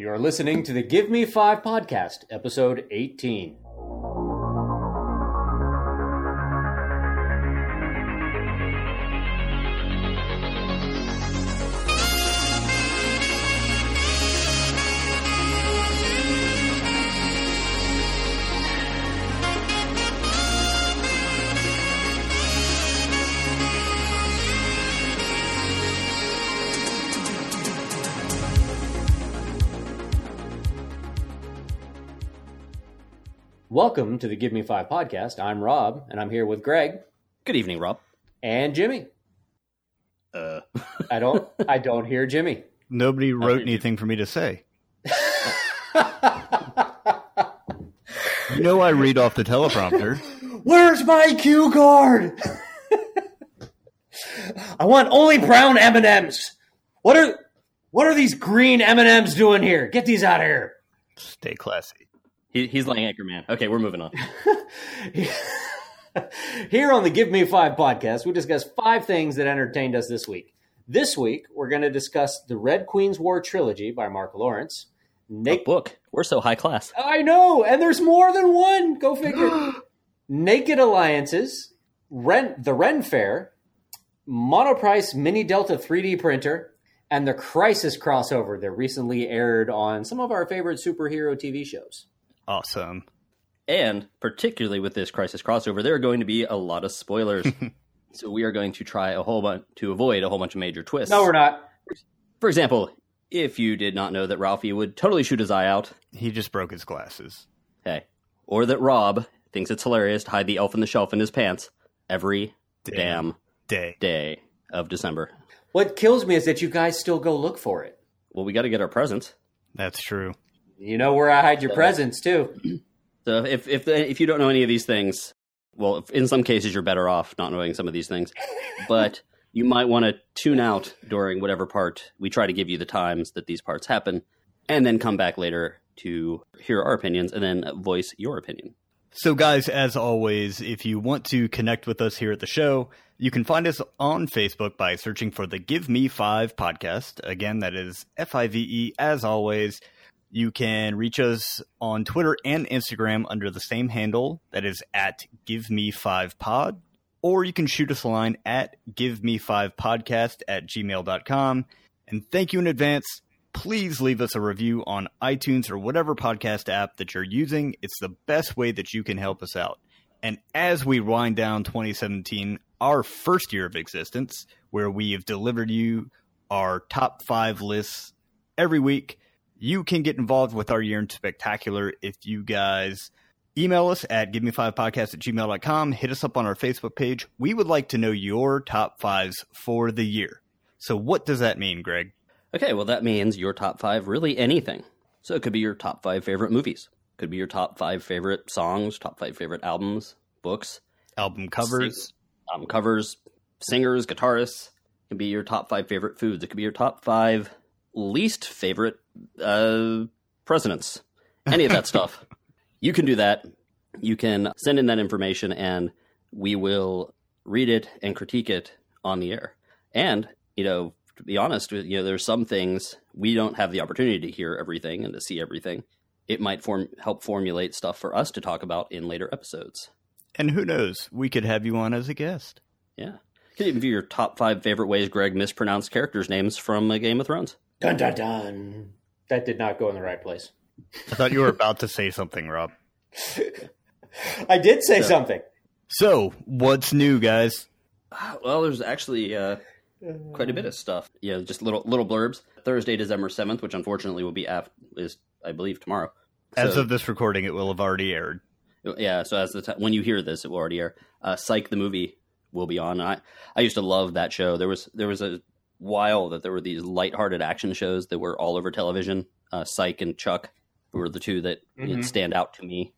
You're listening to the Give Me Five Podcast, episode 18. Welcome to the Give Me Five Podcast. I'm Rob, and I'm here with Greg. Good evening, Rob. And Jimmy. I don't hear Jimmy. Nobody wrote anything for me to say. You know I read off the teleprompter. Where's my cue card? I want only brown M&Ms. What are these green M&Ms doing here? Get these out of here. Stay classy. He's like Anchorman. Okay, we're moving on. Here on the Give Me Five podcast, we discuss five things that entertained us this week. This week, we're going to discuss The Red Queen's War trilogy by Mark Lawrence. A book. We're so high class. I know, and there's more than one. Go figure. Naked Alliances, The Ren Fair, Monoprice Mini Delta 3D Printer, and the Crisis crossover that recently aired on some of our favorite superhero TV shows. Awesome. And particularly with this Crisis crossover, there are going to be a lot of spoilers. So we are going to try a whole bunch to avoid a whole bunch of major twists. No, we're not. For example, if you did not know that Ralphie would totally shoot his eye out. He just broke his glasses. Hey. Or that Rob thinks it's hilarious to hide the elf on the shelf in his pants every damn day of December. What kills me is that you guys still go look for it. Well, we got to get our presents. That's true. You know where I hide your presents, too. So if you don't know any of these things, well, in some cases, you're better off not knowing some of these things. But you might want to tune out during whatever part. We try to give you the times that these parts happen, and then come back later to hear our opinions and then voice your opinion. So, guys, as always, if you want to connect with us here at the show, you can find us on Facebook by searching for the Give Me Five podcast. Again, that is F-I-V-E, as always. You can reach us on Twitter and Instagram under the same handle, that is at GiveMe5Pod, or you can shoot us a line at GiveMe5Podcast@gmail.com. And thank you in advance. Please leave us a review on iTunes or whatever podcast app that you're using. It's the best way that you can help us out. And as we wind down 2017, our first year of existence, where we have delivered you our top five lists every week, you can get involved with our Year in Spectacular if you guys email us at giveme5podcast@gmail.com. Hit us up on our Facebook page. We would like to know your top fives for the year. So what does that mean, Greg? Okay, well, that means your top five really anything. So it could be your top five favorite movies. Could be your top five favorite songs, top five favorite albums, books. Album covers. Singers, guitarists. It could be your top five favorite foods. It could be your top five least favorite presidents, any of that stuff. You can do that. You can send in that information and we will read it and critique it on the air. And, you know, to be honest, you know, there's some things we don't have the opportunity to hear everything and to see everything. It might help formulate stuff for us to talk about in later episodes. And who knows, we could have you on as a guest. Yeah. You can even view your top five favorite ways Greg mispronounced characters' names from Game of Thrones. Dun, dun, dun. That did not go in the right place. I thought you were about to say something, Rob. I did say something. So, what's new, guys? Well, there's actually quite a bit of stuff. Yeah, just little blurbs. Thursday, December 7th, which unfortunately will be is I believe tomorrow. So, as of this recording, it will have already aired. Yeah, so as when you hear this, it will already air. Psych the movie will be on. I used to love that show. There was a while that there were these lighthearted action shows that were all over television. Psych and Chuck were the two that stand out to me,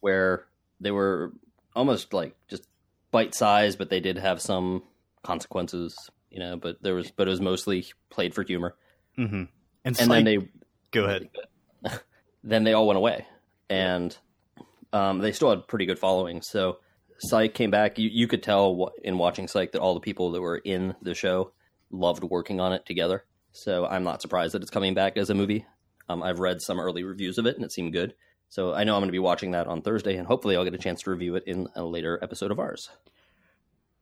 where they were almost like just bite-sized, but they did have some consequences, you know. But it was mostly played for humor. And Psych, then they go ahead. Then they all went away, and they still had pretty good following. So Psych came back. You could tell in watching Psych that all the people that were in the show loved working on it together. So I'm not surprised that it's coming back as a movie. I've read some early reviews of it, and it seemed good. So I know I'm going to be watching that on Thursday, and hopefully I'll get a chance to review it in a later episode of ours.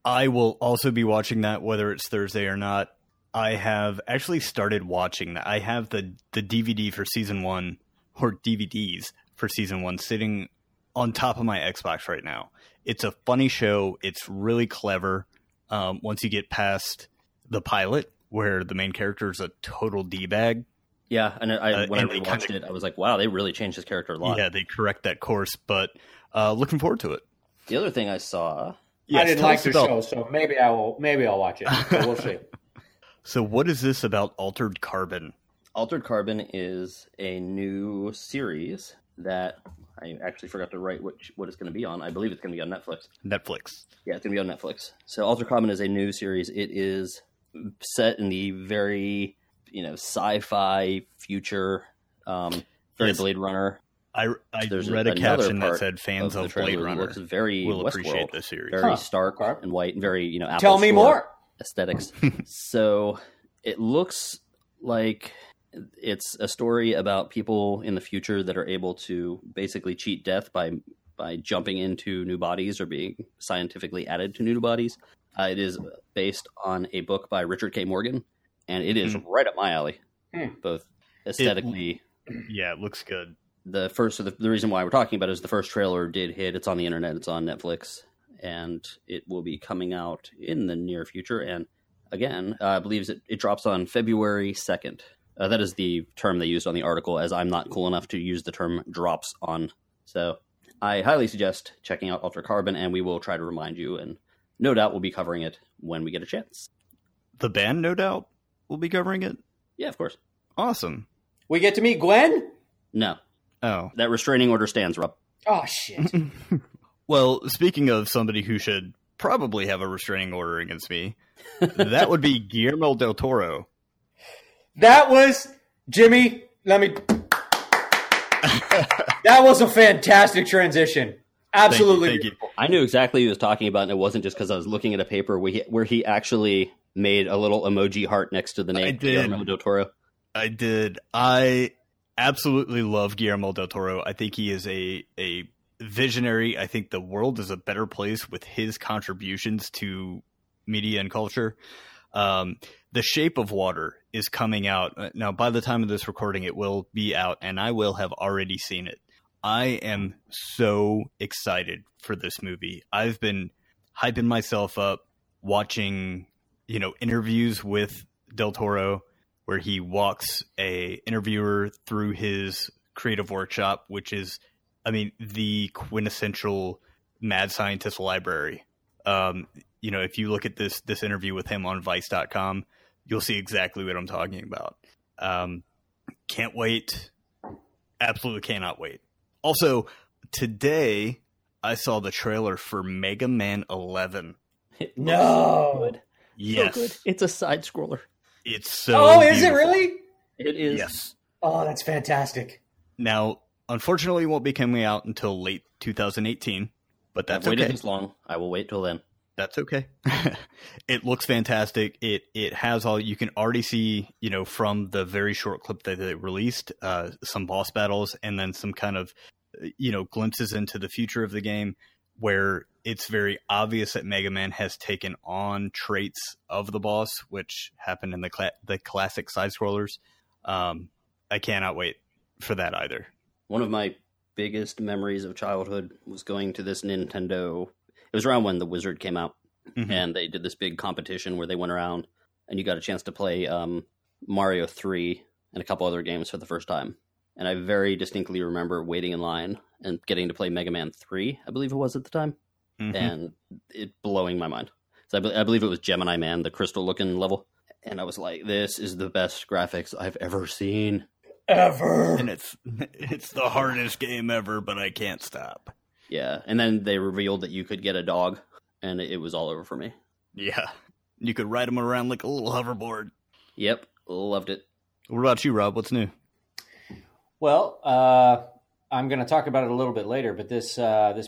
I will also be watching that, whether it's Thursday or not. I have actually started watching that. I have the DVD for season one, or DVDs for season one, sitting on top of my Xbox right now. It's a funny show. It's really clever. Once you get past the pilot, where the main character is a total D-bag. Yeah, and when I rewatched it, I was like, wow, they really changed his character a lot. Yeah, they correct that course, but looking forward to it. The other thing I saw... Yes, I didn't like the show, so maybe I'll watch it. So we'll see. So what is this about Altered Carbon? Altered Carbon is a new series that I actually forgot to write what it's going to be on. I believe it's going to be on Netflix. Yeah, it's going to be on Netflix. So Altered Carbon is a new series. It is set in the very... sci-fi future, very Blade Runner. I read a caption that said fans of Blade Runner will appreciate this series. Very stark and white and very, Apple Tell me more aesthetics. So it looks like it's a story about people in the future that are able to basically cheat death by jumping into new bodies or being scientifically added to new bodies. It is based on a book by Richard K. Morgan. And it is right up my alley, both aesthetically. It looks good. The reason why we're talking about it is the first trailer did hit. It's on the internet. It's on Netflix. And it will be coming out in the near future. And again, I believe it drops on February 2nd. That is the term they used on the article, as I'm not cool enough to use the term drops on. So I highly suggest checking out Altered Carbon, and we will try to remind you. And no doubt we'll be covering it when we get a chance. The band, no doubt? We'll be covering it? Yeah, of course. Awesome. We get to meet Gwen? No. Oh. That restraining order stands, Rob. Oh, shit. Well, speaking of somebody who should probably have a restraining order against me, that would be Guillermo del Toro. That was... Jimmy, That was a fantastic transition. Absolutely. Thank you. I knew exactly who he was talking about, and it wasn't just because I was looking at a paper where he actually... made a little emoji heart next to the name Guillermo del Toro. I did. I absolutely love Guillermo del Toro. I think he is a visionary. I think the world is a better place with his contributions to media and culture. The Shape of Water is coming out. Now, by the time of this recording, it will be out, and I will have already seen it. I am so excited for this movie. I've been hyping myself up, watching... interviews with Del Toro where he walks a interviewer through his creative workshop, which is, the quintessential mad scientist library. If you look at this interview with him on Vice.com, you'll see exactly what I'm talking about. Can't wait. Absolutely cannot wait. Also, today I saw the trailer for Mega Man 11. No. Yes. So good. It's a side scroller. It's so is it really? It is. Yes. Oh, that's fantastic. Now, unfortunately, it won't be coming out until late 2018, but that's okay. I've waited this long. I will wait till then. That's okay. It looks fantastic. It has all, you can already see, from the very short clip that they released, some boss battles and then some kind of, glimpses into the future of the game where it's very obvious that Mega Man has taken on traits of the boss, which happened in the classic side-scrollers. I cannot wait for that either. One of my biggest memories of childhood was going to this Nintendo... It was around when The Wizard came out, and they did this big competition where they went around, and you got a chance to play Mario 3 and a couple other games for the first time. And I very distinctly remember waiting in line and getting to play Mega Man 3, I believe it was at the time. Mm-hmm. And it blowing my mind. So I believe it was Gemini Man, the crystal looking level. And I was like, this is the best graphics I've ever seen. Ever. And it's the hardest game ever, but I can't stop. Yeah. And then they revealed that you could get a dog and it was all over for me. Yeah. You could ride him around like a little hoverboard. Yep. Loved it. What about you, Rob? What's new? Well, I'm going to talk about it a little bit later, but this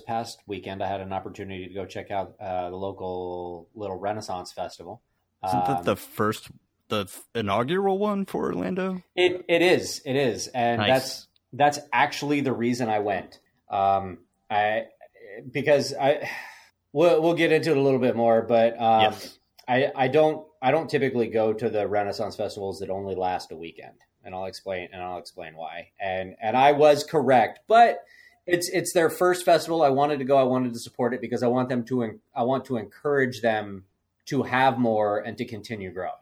past weekend I had an opportunity to go check out the local little Renaissance Festival. Isn't that the first the inaugural one for Orlando? It is. And nice. that's actually the reason I went. We'll get into it a little bit more, but yes. I don't typically go to the Renaissance festivals that only last a weekend, and I'll explain why. And I was correct, but it's their first festival. I wanted to go. I wanted to support it because I want to encourage them to have more and to continue growing.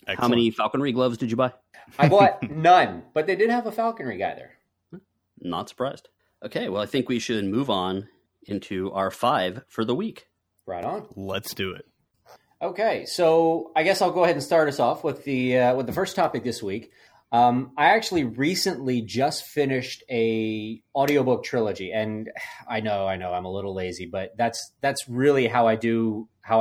Excellent. How many falconry gloves did you buy? I bought none, but they did have a falconry guy there. Not surprised. Okay, well, I think we should move on into our 5 for the week. Right on. Let's do it. Okay, so I guess I'll go ahead and start us off with the first topic this week. I actually recently just finished a audiobook trilogy, and I know I'm a little lazy, but that's really how I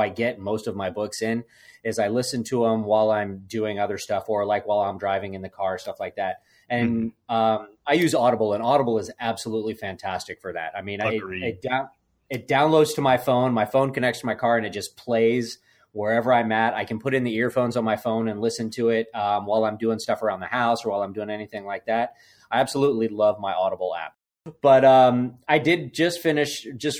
get most of my books in, is I listen to them while I'm doing other stuff, or like while I'm driving in the car, stuff like that. And I use Audible, and Audible is absolutely fantastic for that. I mean, it downloads to my phone connects to my car, and it just plays wherever I'm at. I can put in the earphones on my phone and listen to it while I'm doing stuff around the house or while I'm doing anything like that. I absolutely love my Audible app. But I did just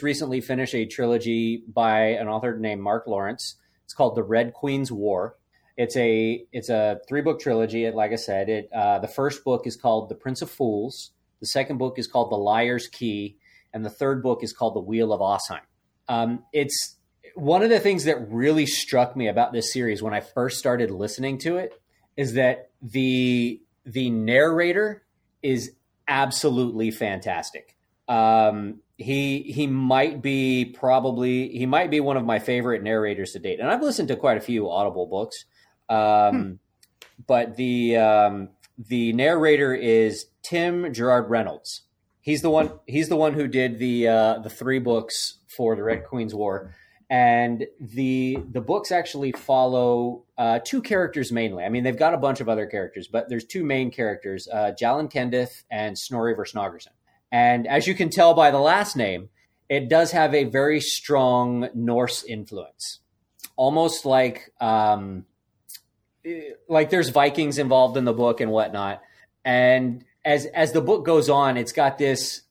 recently finish a trilogy by an author named Mark Lawrence. It's called The Red Queen's War. It's a 3-book trilogy. Like I said, the first book is called The Prince of Fools. The second book is called The Liar's Key. And the third book is called The Wheel of Osheim. It's one of the things that really struck me about this series when I first started listening to it is that the narrator is absolutely fantastic. He might be one of my favorite narrators to date. And I've listened to quite a few Audible books. But the narrator is Tim Gerard Reynolds. He's the one who did the 3 books for The Red Queen's War, and the books actually follow 2 characters mainly. I mean, they've got a bunch of other characters, but there's 2 main characters, Jalan Kendeth and Snorri versus Nagerson. And as you can tell by the last name, it does have a very strong Norse influence, almost like there's Vikings involved in the book and whatnot. And as the book goes on, it's got this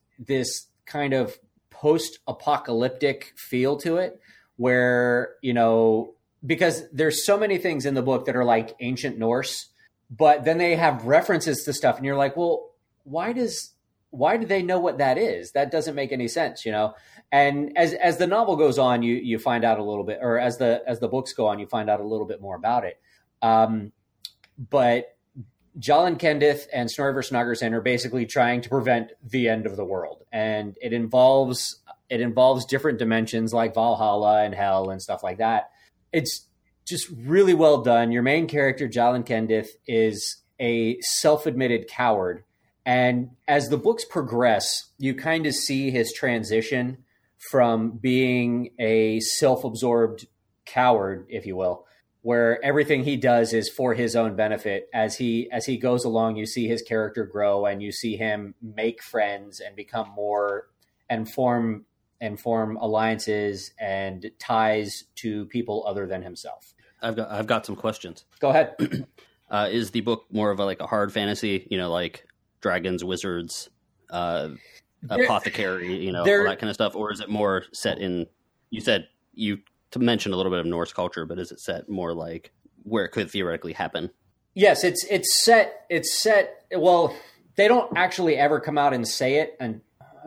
kind of post-apocalyptic feel to it, where, you know, because there's so many things in the book that are like ancient Norse, but then they have references to stuff, and you're like, well, why do they know what that is? That doesn't make any sense, you know? And as the novel goes on, you find out a little bit, or as the books go on, you find out a little bit more about it. But Jalan Kendeth and Snorri versus Nagerson are basically trying to prevent the end of the world, and it involves different dimensions like Valhalla and Hell and stuff like that. It's just really well done. Your main character, Jalan Kendeth, is a self-admitted coward, and as the books progress, you kind of see his transition from being a self-absorbed coward, if you will, where everything he does is for his own benefit. As he goes along, you see his character grow, and you see him make friends and become more and form alliances and ties to people other than himself. I've got some questions. Go ahead. Is the book more of a hard fantasy, you know, like dragons, wizards, apothecary, you know, all that kind of stuff? Or is it more set in, you said you to mention a little bit of Norse culture, but is it set more like where it could theoretically happen? Yes, it's set. Well, they don't actually ever come out and say it. And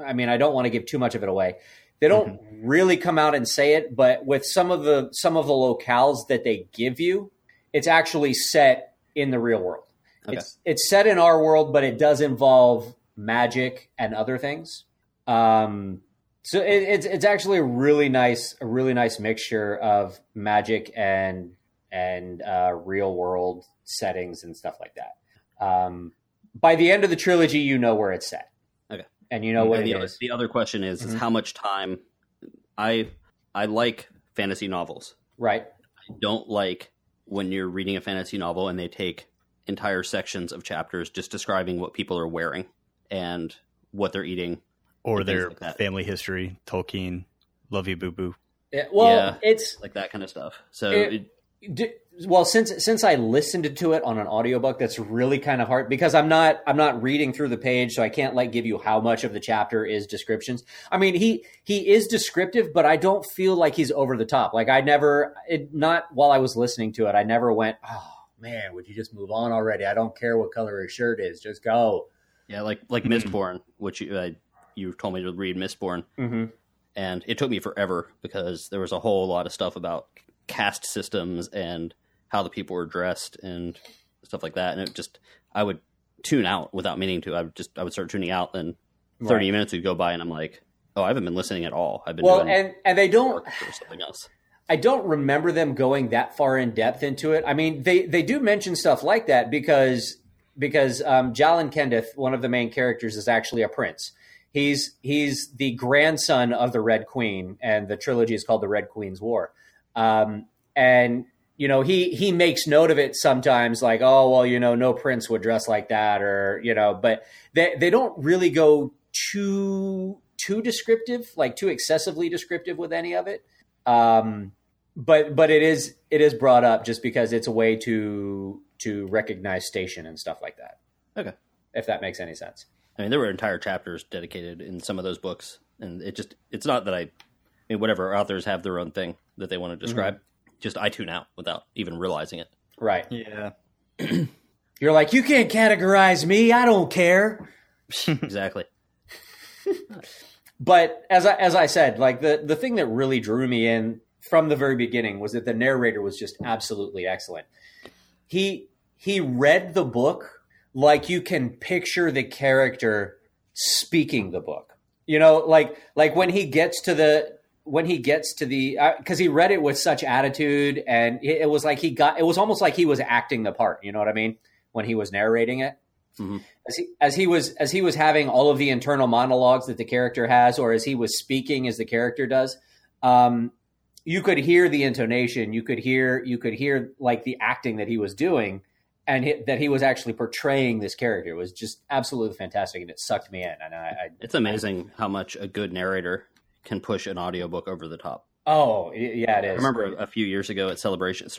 I mean, I don't want to give too much of it away. They don't really come out and say it, but with some of the locales that they give you, it's actually set in the real world. Okay. It's set in our world, but it does involve magic and other things. So it's actually a really nice mixture of magic and real world settings and stuff like that. By the end of the trilogy, you know where it's set. Okay, and you know what it is. The other question is how much time. I like fantasy novels. Right. I don't like when you're reading a fantasy novel and they take entire sections of chapters just describing what people are wearing and what they're eating. Or their family history, Tolkien, Lovey Boo Boo. Yeah, well, it's like that kind of stuff. So Well, since I listened to it on an audiobook, that's really kind of hard because I'm not reading through the page, so I can't like give you how much of the chapter is descriptions. I mean, he is descriptive, but I don't feel like he's over the top. Like while I was listening to it, I never went, oh man, would you just move on already? I don't care what color his shirt is, just go. Yeah, like Mistborn, which you told me to read Mistborn, and it took me forever because there was a whole lot of stuff about caste systems and how the people were dressed and stuff like that. And it just, I would tune out without meaning to. I would start tuning out, and 30 minutes would go by and I'm like, oh, I haven't been listening at all. I've been doing and they don't, something else. I don't remember them going that far in depth into it. I mean, they do mention stuff like that because Jalan Kendeth, one of the main characters, is actually a prince. He's the grandson of the Red Queen, and the trilogy is called The Red Queen's War. And you know, he makes note of it sometimes, like, oh, well, you know, no prince would dress like that, or, you know, but they don't really go too descriptive, like too excessively descriptive with any of it. But it is brought up just because it's a way to recognize station and stuff like that. Okay. If that makes any sense. I mean, there were entire chapters dedicated in some of those books, and it's not that I mean, whatever, authors have their own thing that they want to describe. Just I tune out without even realizing it. Right. Yeah. You're like, you can't categorize me. I don't care. Exactly. But as I said, like the thing that really drew me in from the very beginning was that the narrator was just absolutely excellent. He read the book like you can picture the character speaking the book. You know, like when he gets to the, because he read it with such attitude, and it was like it was almost like he was acting the part. You know what I mean? When he was narrating it, as he was having all of the internal monologues that the character has, or as he was speaking as the character does, you could hear the intonation, you could hear like the acting that he was doing, and that he was actually portraying this character. It was just absolutely fantastic, and it sucked me in. And it's amazing how much a good narrator can push an audiobook over the top. Oh, yeah, it is. I remember a few years ago at Star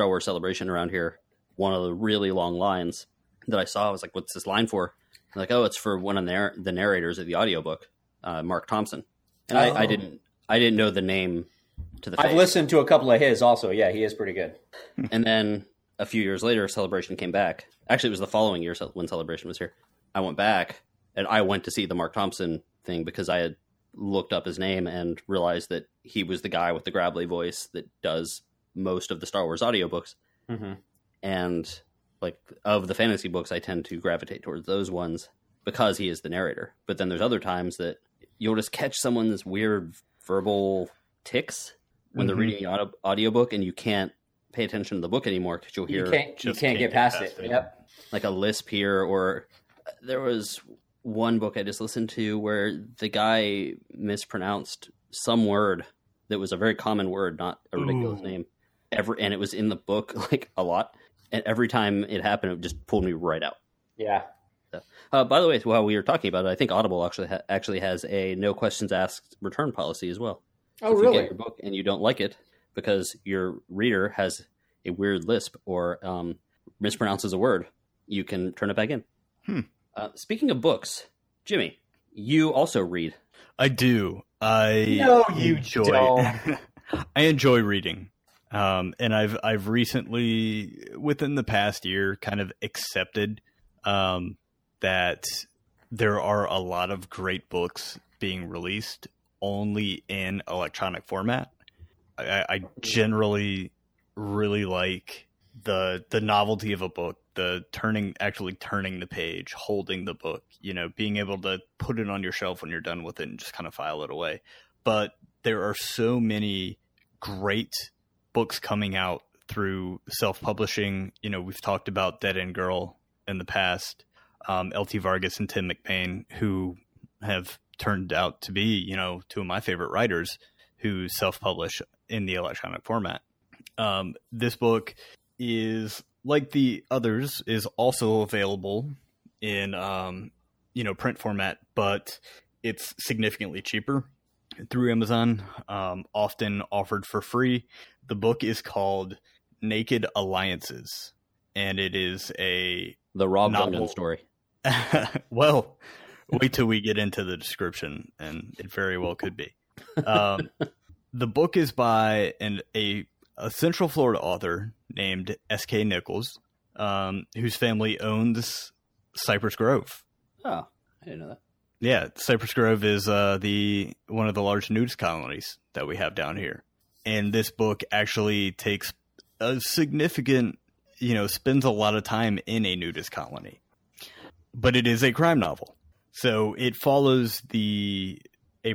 Wars Celebration around here, one of the really long lines that I saw, I was like, what's this line for? I'm like, oh, it's for one of the narrators of the audiobook, Mark Thompson. And I didn't know the name to the face. I've listened to a couple of his also. Yeah, he is pretty good. And then a few years later, Celebration came back. Actually, it was the following year when Celebration was here. I went back, and I went to see the Mark Thompson thing because I had looked up his name and realized that he was the guy with the gravelly voice that does most of the Star Wars audiobooks. And like of the fantasy books, I tend to gravitate towards those ones because he is the narrator. But then there's other times that you'll just catch someone's weird verbal tics when they're reading the audiobook, and you can't pay attention to the book anymore because you'll hear you can't get past it. Yep. Like a lisp here, or there was one book I just listened to where the guy mispronounced some word that was a very common word, not a ridiculous name. And it was in the book like a lot. And every time it happened, it just pulled me right out. Yeah. So, by the way, while we were talking about it, I think Audible actually has a no questions asked return policy as well. Oh, so if really? You get your book and you don't like it because your reader has a weird lisp or mispronounces a word, you can turn it back in. Speaking of books, Jimmy, you also read. I do. I enjoy reading. And I've recently, within the past year, kind of accepted that there are a lot of great books being released only in electronic format. I generally really like the novelty of a book. The turning the page, holding the book, you know, being able to put it on your shelf when you're done with it and just kind of file it away. But there are so many great books coming out through self-publishing. You know, we've talked about Dead End Girl in the past, LT Vargas and Tim McPaine, who have turned out to be, you know, two of my favorite writers who self-publish in the electronic format. This book is, like the others, is also available in, you know, print format, but it's significantly cheaper through Amazon, often offered for free. The book is called Naked Alliances, and it is the Rob Logan story. Well, wait till we get into the description, and it very well could be. The book is by a Central Florida author named S.K. Nicholls, whose family owns Cypress Grove. Oh, I didn't know that. Yeah, Cypress Grove is one of the large nudist colonies that we have down here. And this book actually takes a significant, spends a lot of time in a nudist colony. But it is a crime novel. So it follows a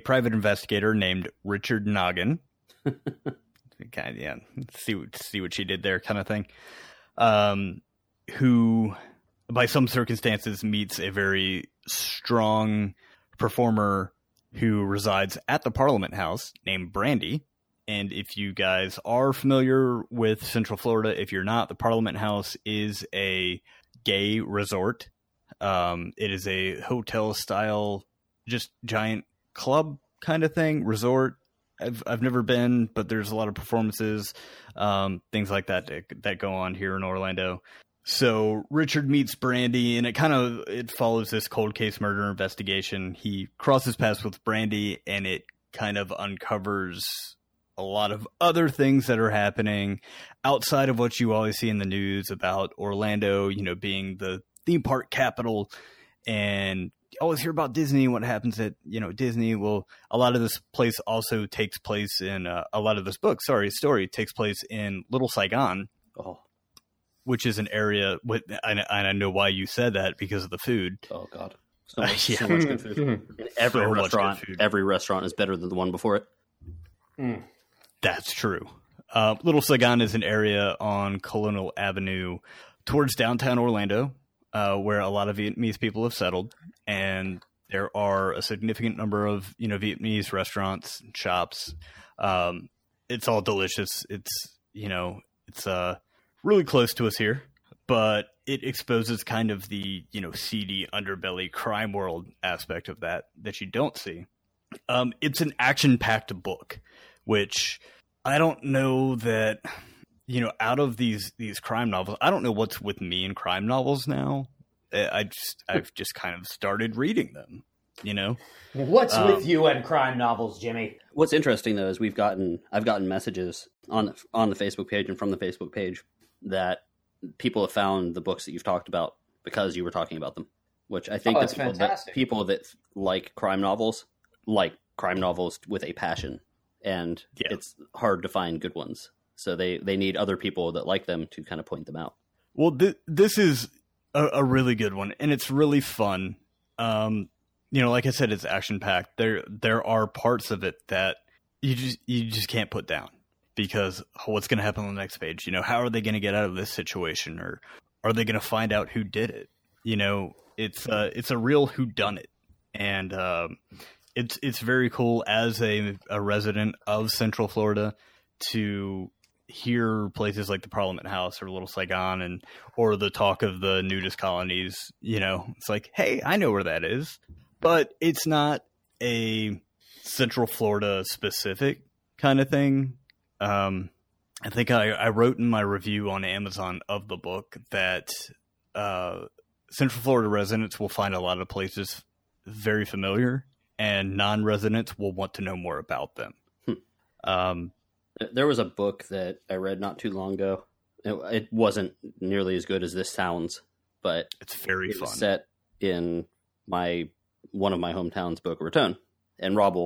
private investigator named Richard Noggin. Kind of, yeah, see what she did there kind of thing. Who, by some circumstances, meets a very strong performer who resides at the Parliament House named Brandy. And if you guys are familiar with Central Florida, if you're not, the Parliament House is a gay resort. It is a hotel style, just giant club kind of thing, resort. I've never been, but there's a lot of performances, things like that that go on here in Orlando. So Richard meets Brandy, and it follows this cold case murder investigation. He crosses paths with Brandy, and it kind of uncovers a lot of other things that are happening outside of what you always see in the news about Orlando, being the theme park capital, and you always hear about Disney and what happens at, Disney. Well, a lot of this place also takes place in story takes place in Little Saigon. Oh. Which is an area with, and I know why you said that, because of the food. Oh God. So much good food. In every restaurant is better than the one before it. Mm. That's true. Little Saigon is an area on Colonial Avenue towards downtown Orlando, where a lot of Vietnamese people have settled, and there are a significant number of, Vietnamese restaurants and shops. It's all delicious. It's really close to us here, but it exposes kind of the, seedy underbelly crime world aspect of that you don't see. It's an action-packed book, which I don't know that, out of these crime novels, I don't know what's with me in crime novels now. I've just kind of started reading them, What's with you and crime novels, Jimmy? What's interesting though is I've gotten messages on the Facebook page and from the Facebook page that people have found the books that you've talked about because you were talking about them, which I think that's fantastic. People that like crime novels with a passion, and it's hard to find good ones. So they need other people that like them to kind of point them out. Well, this is a really good one, and it's really fun. Like I said, it's action packed. There are parts of it that you just can't put down, because what's going to happen on the next page? How are they going to get out of this situation, or are they going to find out who did it? It's a real whodunit, and it's very cool as a resident of Central Florida to hear places like the Parliament House or Little Saigon or the talk of the nudist colonies. It's like, hey, I know where that is, but it's not a Central Florida specific kind of thing. I think I wrote in my review on Amazon of the book that Central Florida residents will find a lot of places very familiar, and non-residents will want to know more about them. There was a book that I read not too long ago. It wasn't nearly as good as this sounds, but it's very fun. It's set in one of my hometowns, Boca Raton, and Rob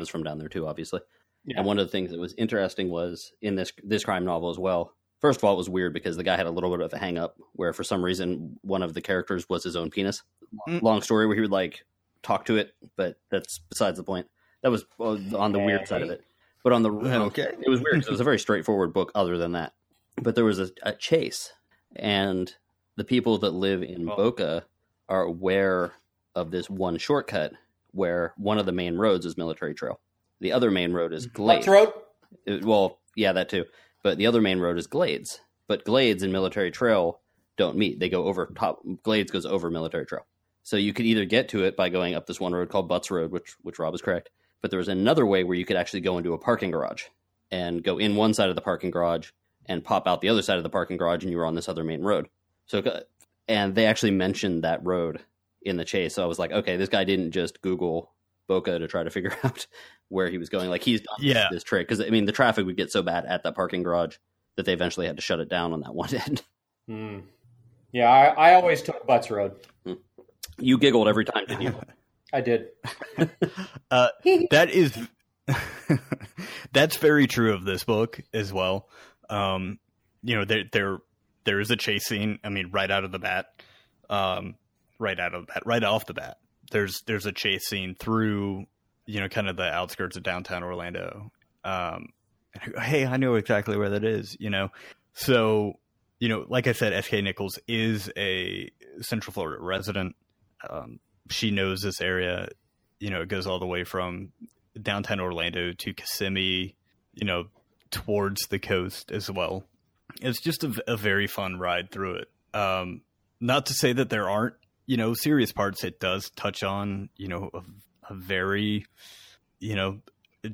is from down there too, obviously. Yeah. And one of the things that was interesting was in this crime novel as well. First of all, it was weird because the guy had a little bit of a hang up where for some reason one of the characters was his own penis. Long story where he would talk to it, but that's besides the point. That was on the weird side of it. But on the it was weird because it was a very straightforward book other than that. But there was a chase, and the people that live in Boca are aware of this one shortcut where one of the main roads is Military Trail. The other main road is Glades. Road? Well, yeah, that too. But the other main road is Glades. But Glades and Military Trail don't meet. They go over top. Glades goes over Military Trail. So you could either get to it by going up this one road called Butts Road, which Rob is correct. But there was another way where you could actually go into a parking garage and go in one side of the parking garage and pop out the other side of the parking garage, and you were on this other main road. So, and they actually mentioned that road in the chase. So I was like, okay, this guy didn't just Google Boca to try to figure out where he was going. Like, he's done this trick. Because, I mean, the traffic would get so bad at that parking garage that they eventually had to shut it down on that one end. Mm. Yeah, I always took Butts Road. You giggled every time, didn't you? I did. That's very true of this book as well. You know, there is a chase scene. I mean, right off the bat, there's a chase scene through, you know, kind of the outskirts of downtown Orlando. Hey, I know exactly where that is, you know? So, you know, like I said, S.K. Nicholls is a Central Florida resident. She knows this area, you know, it goes all the way from downtown Orlando to Kissimmee, you know, towards the coast as well. It's just a very fun ride through it. Not to say that there aren't, you know, serious parts. It does touch on, you know, a very, you know,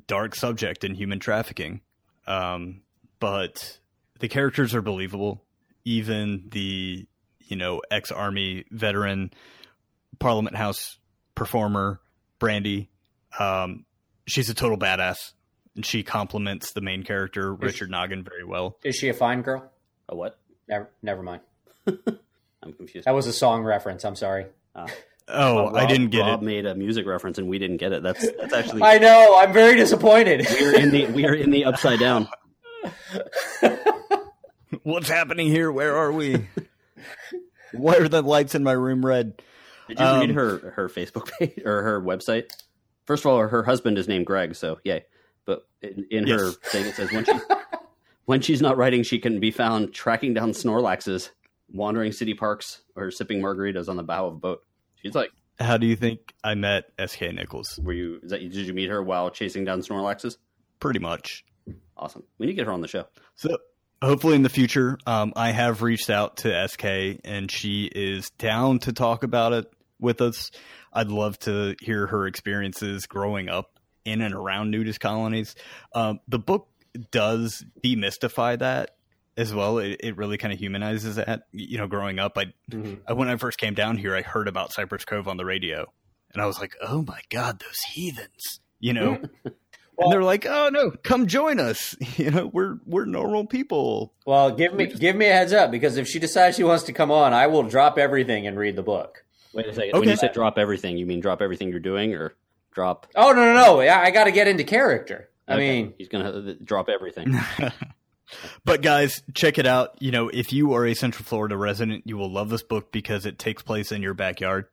dark subject in human trafficking. But the characters are believable. Even the, you know, ex-army veteran Parliament House performer Brandy, she's a total badass, and she compliments the main character Richard Noggin very well. Is she a fine girl? A what? Never mind. I'm confused. That was a song reference. I'm sorry. I didn't get Rob made a music reference, and we didn't get it. That's actually. I know. I'm very disappointed. We are in the upside down. What's happening here? Where are we? Why are the lights in my room red? Did you read her Facebook page or her website? First of all, her husband is named Greg, so yay. But in her thing, it says when she's not writing, she can be found tracking down Snorlaxes, wandering city parks, or sipping margaritas on the bow of a boat. She's like, how do you think I met S.K. Nicholls? Did you meet her while chasing down Snorlaxes? Pretty much. Awesome. We need to get her on the show. So hopefully in the future, I have reached out to S.K. and she is down to talk about it with us. I'd love to hear her experiences growing up in and around nudist colonies. The book does demystify that as well. It really kind of humanizes that. You know, growing up, when I first came down here, I heard about Cypress Grove on the radio, and I was like, oh my God, those heathens, you know. Well, and they're like, oh no, come join us. You know, we're normal people. Well, give me a heads up, because if she decides she wants to come on, I will drop everything and read the book. Wait a second. Okay. When you said drop everything, you mean drop everything you're doing, or drop? Oh, no. I got to get into character. I mean, he's going to drop everything. But guys, check it out. You know, if you are a Central Florida resident, you will love this book because it takes place in your backyard.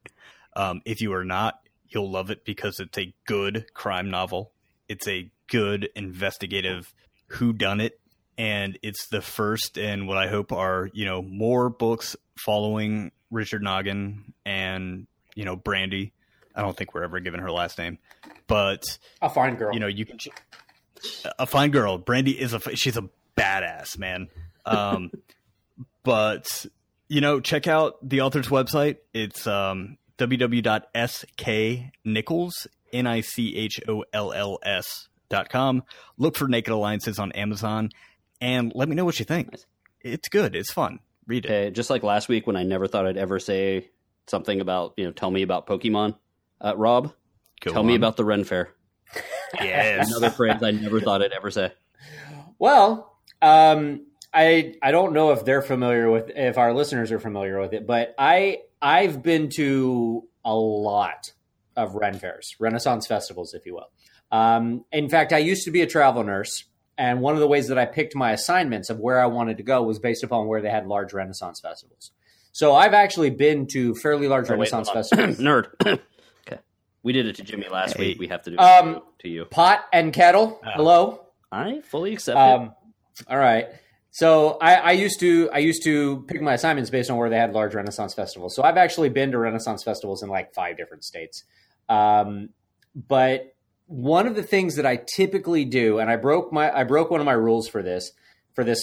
If you are not, you'll love it because it's a good crime novel. It's a good investigative whodunit. And it's the first in what I hope are, you know, more books following Richard Noggin and, you know, Brandy. I don't think we're ever given her last name, but a fine girl. You know, you can a fine girl. Brandy is she's a badass, man. But you know, check out the author's website. It's www.sknicholls.com. Look for Naked Alliances on Amazon, and let me know what you think. It's good. It's fun. Read it. Okay, just like last week when I never thought I'd ever say something about, you know, tell me about Pokemon. Rob, tell me about the Ren Fair. Yes. Another phrase I never thought I'd ever say. Well, I don't know if they're familiar with, if our listeners are familiar with it, but I've been to a lot of Ren Fairs, Renaissance festivals, if you will. In fact, I used to be a travel nurse. And one of the ways that I picked my assignments of where I wanted to go was based upon where they had large Renaissance festivals. So I've actually been to fairly large Renaissance festivals. Nerd. Okay. We did it to Jimmy last week. We have to do it to you. Pot and kettle. Hello. I fully accept it. All right. So I used to pick my assignments based on where they had large Renaissance festivals. So I've actually been to Renaissance festivals in like 5 different states. But one of the things that I typically do, and I broke one of my rules for this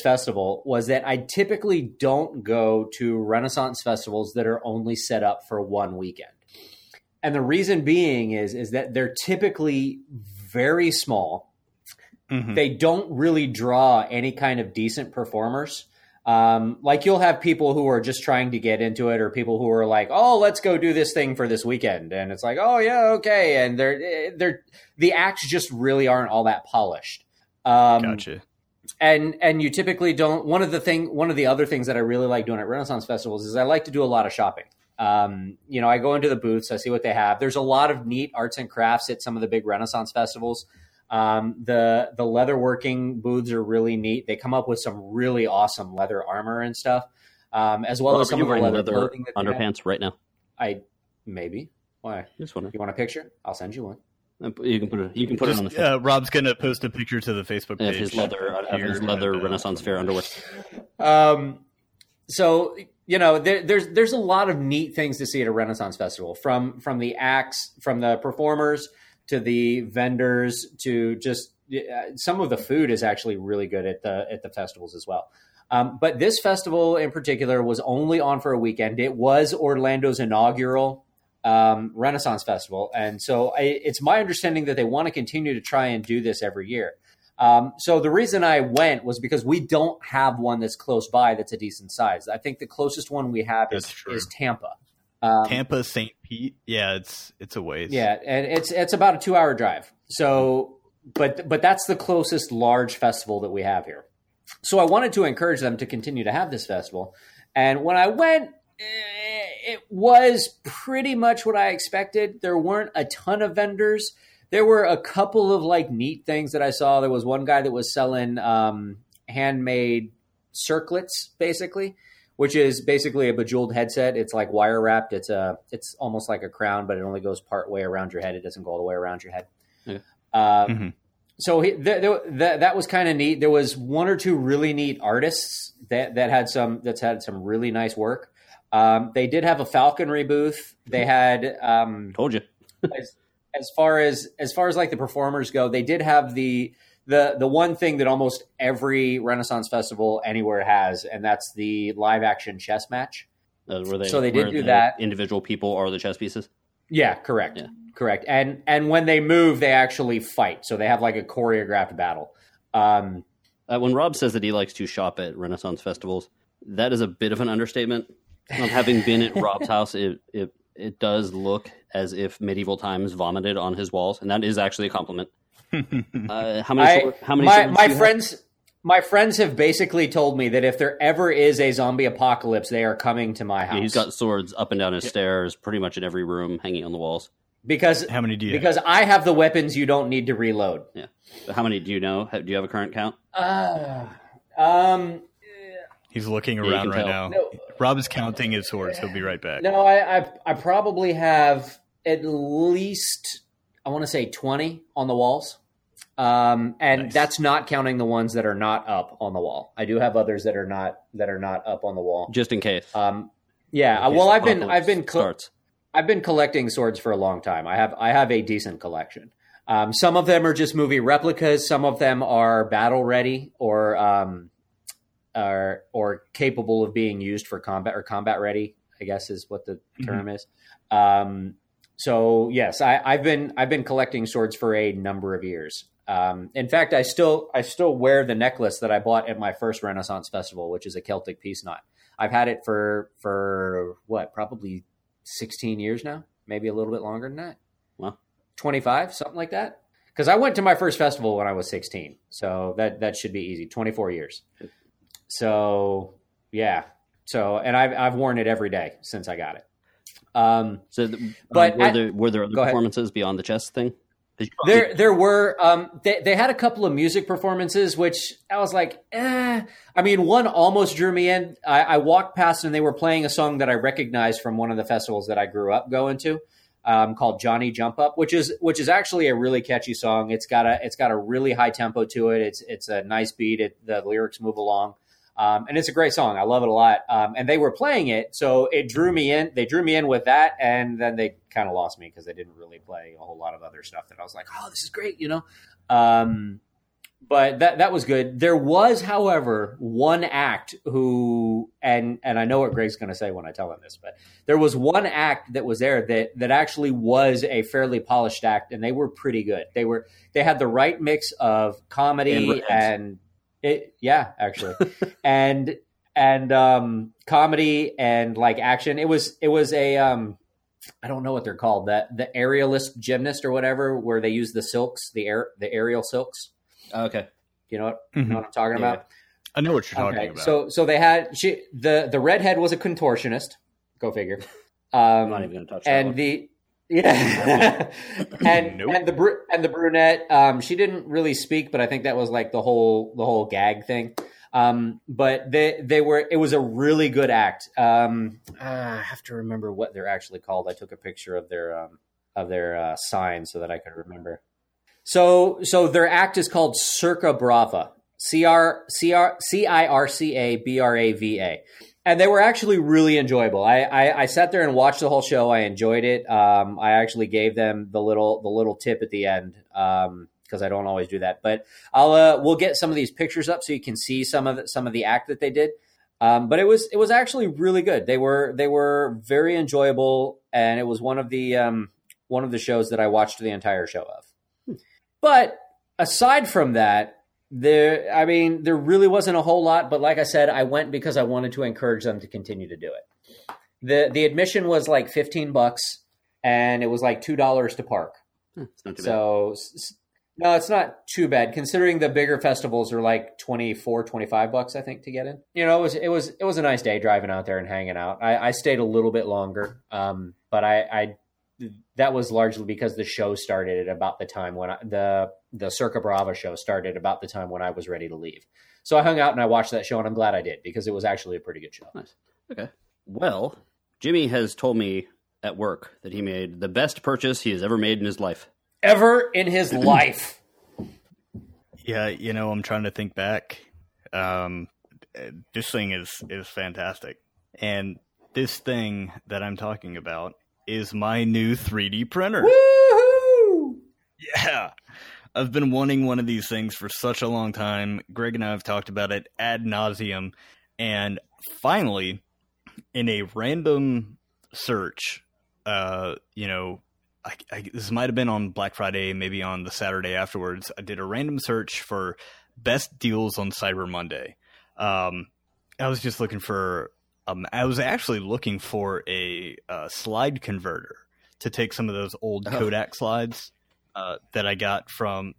festival, was that I typically don't go to Renaissance festivals that are only set up for one weekend. And the reason being is that they're typically very small. Mm-hmm. They don't really draw any kind of decent performers. Like you'll have people who are just trying to get into it, or people who are like, "Oh, let's go do this thing for this weekend," and it's like, "Oh yeah, okay." And the acts just really aren't all that polished. Gotcha. And you typically don't. One of the other things that I really like doing at Renaissance festivals is I like to do a lot of shopping. I go into the booths, I see what they have. There's a lot of neat arts and crafts at some of the big Renaissance festivals. The leatherworking booths are really neat. They come up with some really awesome leather armor and stuff, as well as some of the leather clothing that they underpants have. Right now. Maybe. Why? Just wondering. You want a picture? I'll send you one. You can put it on the Facebook. Rob's going to post a picture to the Facebook page. His leather Renaissance Fair underwear. There's a lot of neat things to see at a Renaissance festival, from the acts, from the performers, to the vendors, to just some of the food is actually really good at the festivals as well. But this festival in particular was only on for a weekend. It was Orlando's inaugural Renaissance Festival. And so it's my understanding that they want to continue to try and do this every year. So the reason I went was because we don't have one that's close by that's a decent size. I think the closest one we have is Tampa. Tampa, St. Pete. Yeah, it's a ways. Yeah, and it's about a 2-hour drive. So, but that's the closest large festival that we have here. So I wanted to encourage them to continue to have this festival. And when I went, it was pretty much what I expected. There weren't a ton of vendors. There were a couple of neat things that I saw. There was one guy that was selling handmade circlets, basically, which is basically a bejeweled headset. It's wire wrapped. It's almost like a crown, but it only goes part way around your head. It doesn't go all the way around your head. Yeah. So that was kind of neat. There was one or two really neat artists that had some really nice work. They did have a falconry booth. They had told you. as far as the performers go, they did have the one thing that almost every Renaissance festival anywhere has, and that's the live action chess match. So they did do that. Individual people are the chess pieces. Yeah, correct. Yeah. Correct. And when they move, they actually fight. So they have a choreographed battle. When Rob says that he likes to shop at Renaissance festivals, that is a bit of an understatement. Having been at Rob's house, it does look as if medieval times vomited on his walls, and that is actually a compliment. My friends have basically told me that if there ever is a zombie apocalypse, they are coming to my house. Yeah, he's got swords up and down his stairs, pretty much in every room, hanging on the walls. Because how many do you? Because I have the weapons you don't need to reload. Yeah, but how many do you know? Do you have a current count? He's looking around right now. No, Rob is counting his swords. He'll be right back. No, I probably have at least, I want to say 20 on the walls. And nice. That's not counting the ones that are not up on the wall. I do have others that are not up on the wall. Just in case. Yeah. Well, I've been collecting swords for a long time. I have a decent collection. Some of them are just movie replicas. Some of them are battle ready or capable of being used for combat, or combat ready, I guess is what the term is. So yes, I've been collecting swords for a number of years. In fact, I still wear the necklace that I bought at my first Renaissance festival, which is a Celtic peace knot. I've had it for probably 16 years now, maybe a little bit longer than that. Well, 25, something like that. Cause I went to my first festival when I was 16. So that should be easy. 24 years. So yeah. And I've worn it every day since I got it. Were there other performances beyond the chess thing? There were. They had a couple of music performances, which I was like, eh. I mean, one almost drew me in. I walked past and they were playing a song that I recognized from one of the festivals that I grew up going to, called "Johnny Jump Up," which is actually a really catchy song. It's got a really high tempo to it. It's a nice beat. The lyrics move along. And it's a great song. I love it a lot. And they were playing it, so it drew me in. They drew me in with that, and then they kind of lost me because they didn't really play a whole lot of other stuff that I was like, oh, this is great, you know? But that was good. There was, however, one act who, and I know what Greg's going to say when I tell him this, but there was one act that was there that actually was a fairly polished act, and they were pretty good. They had the right mix of comedy comedy and like action. It was a I don't know what they're called, the aerialist gymnast or whatever, where they use the silks, the aerial silks. Okay. You know what I'm talking about? I know what you're talking about. So they had the redhead was a contortionist. Go figure. I'm not even going to touch that one. And the brunette, she didn't really speak, but I think that was like the whole gag thing. But it was a really good act. I have to remember what they're actually called. I took a picture of their sign so that I could remember. So their act is called Circa Brava, Circa Brava, and they were actually really enjoyable. I sat there and watched the whole show. I enjoyed it. I actually gave them the little tip at the end because I don't always do that. But we'll get some of these pictures up so you can see some of the act that they did. But it was actually really good. They were very enjoyable, and it was one of the shows that I watched the entire show of. But aside from that, there really wasn't a whole lot. But like I said, I went because I wanted to encourage them to continue to do it. The admission was like $15, and it was like $2 to park. It's not too bad. No, it's not too bad considering the bigger festivals are like $24, $25, I think, to get in. It was a nice day driving out there and hanging out. I stayed a little bit longer, but that was largely because the show started at about the time when the Circa Brava show started about the time when I was ready to leave. So I hung out and I watched that show, and I'm glad I did because it was actually a pretty good show. Nice. Okay. Well, Jimmy has told me at work that he made the best purchase he has ever made in his life. Ever in his life. Yeah, I'm trying to think back. This thing is fantastic. And this thing that I'm talking about is my new 3D printer. Woohoo! Yeah. I've been wanting one of these things for such a long time. Greg and I have talked about it ad nauseum. And finally, in a random search, this might have been on Black Friday, maybe on the Saturday afterwards, I did a random search for best deals on Cyber Monday. I was just looking for... I was actually looking for a slide converter to take some of those old Kodak slides that I got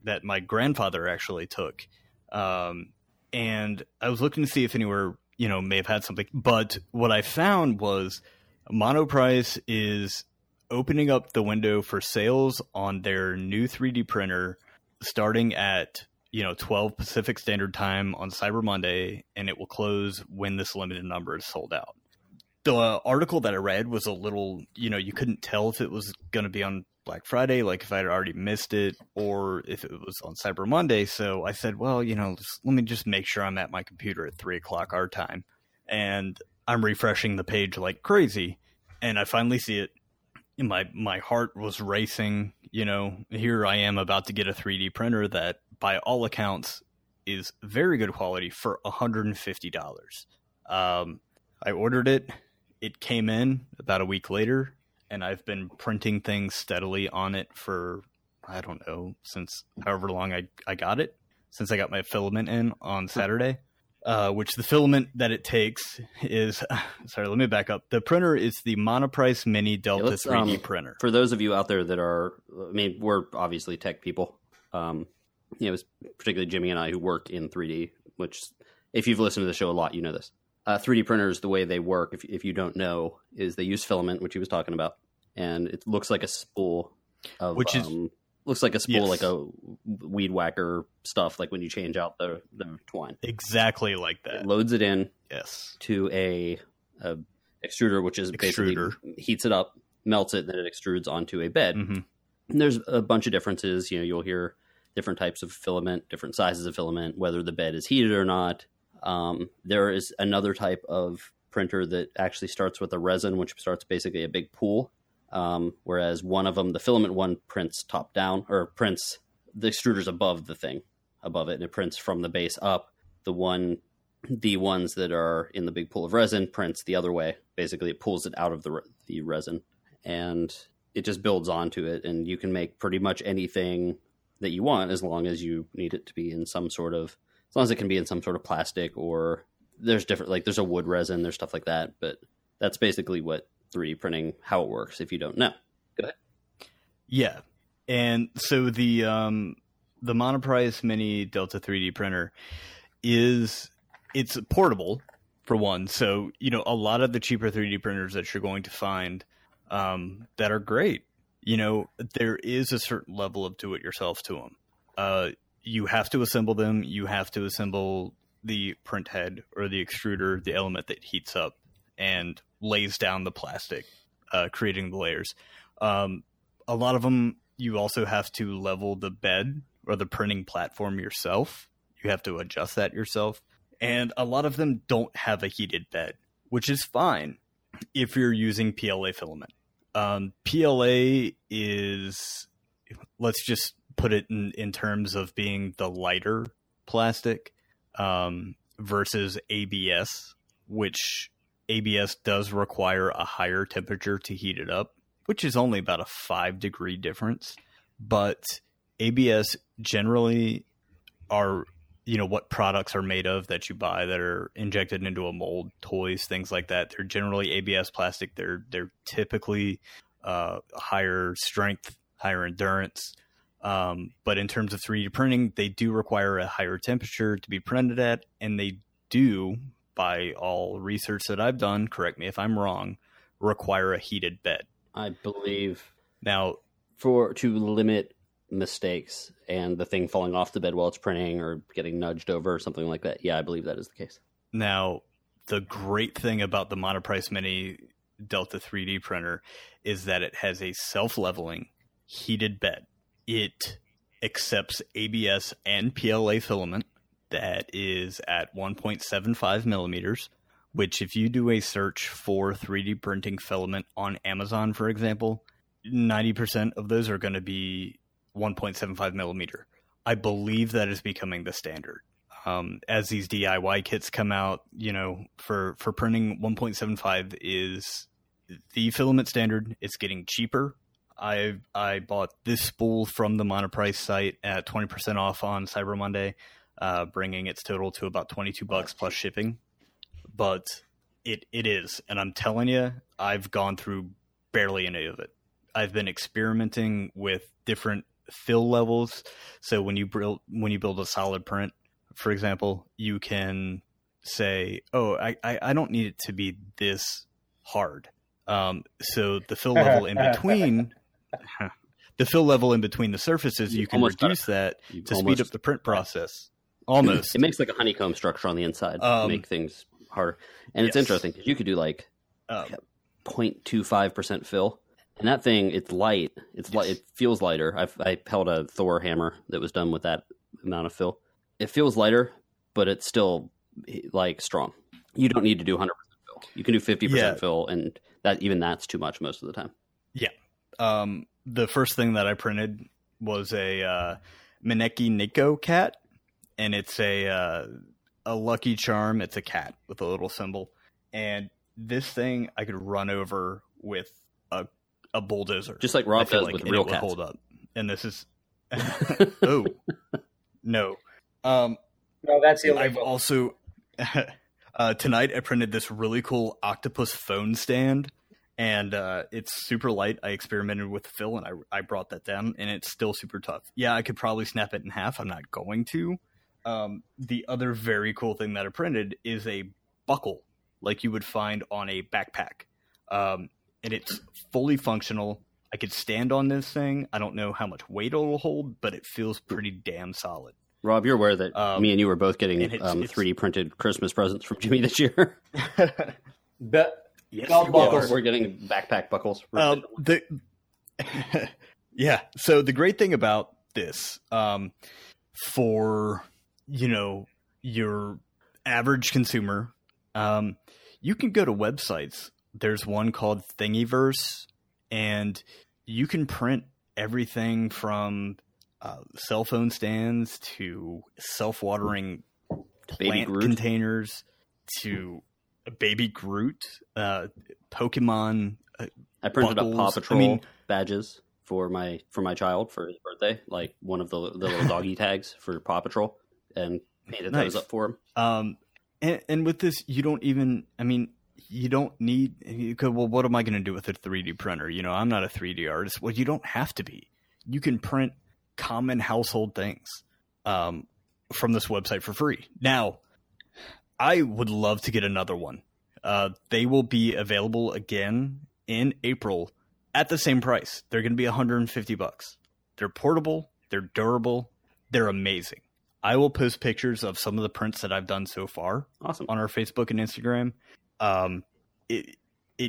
that my grandfather actually took. And I was looking to see if anywhere, may have had something. But what I found was Monoprice is opening up the window for sales on their new 3D printer starting at 12 Pacific Standard Time on Cyber Monday, and it will close when this limited number is sold out. The article that I read was a little, you couldn't tell if it was going to be on Black Friday, like if I had already missed it, or if it was on Cyber Monday. So I said, well, let me just make sure I'm at my computer at 3:00 our time. And I'm refreshing the page like crazy, and I finally see it. And my heart was racing. Here I am about to get a 3D printer that, by all accounts, is very good quality for $150. I ordered it. It came in about a week later, and I've been printing things steadily on it for, I don't know, since however long I got it, since I got my filament in on Saturday, which the filament that it takes is... Sorry, let me back up. The printer is the Monoprice Mini Delta 3D printer. For those of you out there that are... we're obviously tech people. It was particularly Jimmy and I who work in 3D, which if you've listened to the show a lot, you know this. 3D printers, the way they work, if you don't know, is they use filament, which he was talking about, and it looks like a spool of like a weed whacker stuff, like when you change out the twine. Exactly like that. It loads it in to a extruder, which is basically heats it up, melts it, and then it extrudes onto a bed. Mm-hmm. And there's a bunch of differences. You'll hear different types of filament, different sizes of filament, whether the bed is heated or not. There is another type of printer that actually starts with a resin, which starts basically a big pool. Whereas one of them, the filament one, prints top down, or prints the extruders above the thing, above it, and it prints from the base up. The ones that are in the big pool of resin prints the other way. Basically, it pulls it out of the resin, and it just builds onto it, and you can make pretty much anything that you want as long as you need it to be in some sort of... As long as it can be in some sort of plastic, or there's different... Like, there's a wood resin, there's stuff like that, but that's basically what 3D printing, how it works, if you don't know. Go ahead. Yeah, and so the Monoprice Mini Delta 3D printer is... It's portable, for one. So, you know, a lot of the cheaper 3D printers that you're going to find that are great, you know, there is a certain level of do-it-yourself to them. You have to assemble them. You have to assemble the print head or the extruder, the element that heats up and lays down the plastic, creating the layers. A lot of them, you also have to level the bed or the printing platform yourself. You have to adjust that yourself. And a lot of them don't have a heated bed, which is fine if you're using PLA filament. PLA is, let's just put it in terms of being the lighter plastic versus ABS, which ABS does require a higher temperature to heat it up, which is only about a 5-degree difference. But ABS generally are... you know, what products are made of that you buy that are injected into a mold, toys, things like that. They're generally ABS plastic. They're typically higher strength, higher endurance. But in terms of 3D printing, they do require a higher temperature to be printed at. And they do, by all research that I've done, correct me if I'm wrong, require a heated bed. I believe now to limit mistakes and the thing falling off the bed while it's printing or getting nudged over or something like that. Yeah, I believe that is the case. Now, the great thing about the Monoprice Mini Delta 3D printer is that it has a self-leveling heated bed. It accepts ABS and PLA filament that is at 1.75 millimeters, which if you do a search for 3D printing filament on Amazon, for example, 90% of those are going to be 1.75 millimeter. I believe that is becoming the standard. As these DIY kits come out, you know, for printing, 1.75 is the filament standard. It's getting cheaper. I bought this spool from the Monoprice site at 20% off on Cyber Monday, bringing its total to about $22 plus shipping. But it is, and I'm telling you, I've gone through barely any of it. I've been experimenting with different fill levels. So when you build a solid print, for example, you can say, oh, I don't need it to be this hard. So the fill level in between the surfaces, you can reduce that to speed up the print process. Almost. It makes like a honeycomb structure on the inside to make things harder. And yes. It's interesting because you could do like 0.25% fill. And that thing, it's light. It feels lighter. I held a Thor hammer that was done with that amount of fill. It feels lighter, but it's still like strong. You don't need to do 100% fill. You can do 50% fill, and that's too much most of the time. Yeah. The first thing that I printed was a Maneki Nico cat, and it's a Lucky Charm. It's a cat with a little symbol, and this thing I could run over with a bulldozer, just like Rob does with real cats. Hold up, and this is oh no, no, that's illegal. I've also tonight I printed this really cool octopus phone stand, and it's super light. I experimented with fill, and I brought that down, and it's still super tough. Yeah, I could probably snap it in half. I'm not going to. The other very cool thing that I printed is a buckle, like you would find on a backpack. And it's fully functional. I could stand on this thing. I don't know how much weight it'll hold, but it feels pretty damn solid. Rob, you're aware that me and you were both getting 3D printed Christmas presents from Jimmy this year. Yes, we're getting backpack buckles. Yeah. So the great thing about this, for you know your average consumer, you can go to websites. There's one called Thingiverse, and you can print everything from cell phone stands to self-watering plant containers to Baby Groot, Pokemon. I printed up Paw Patrol badges for my child for his birthday, like one of the little doggy tags for Paw Patrol, and painted those up for him. And with this, you don't even. I mean, you don't need. You go, well, what am I going to do with a 3D printer? You know, I'm not a 3D artist. Well, you don't have to be. You can print common household things from this website for free. Now, I would love to get another one. They will be available again in April at the same price. They're going to be $150. They're portable. They're durable. They're amazing. I will post pictures of some of the prints that I've done so far on our Facebook and Instagram. It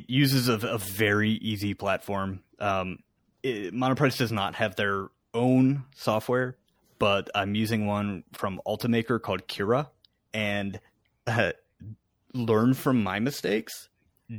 uses a very easy platform. Monoprice does not have their own software, but I'm using one from Ultimaker called Kira, and learn from my mistakes.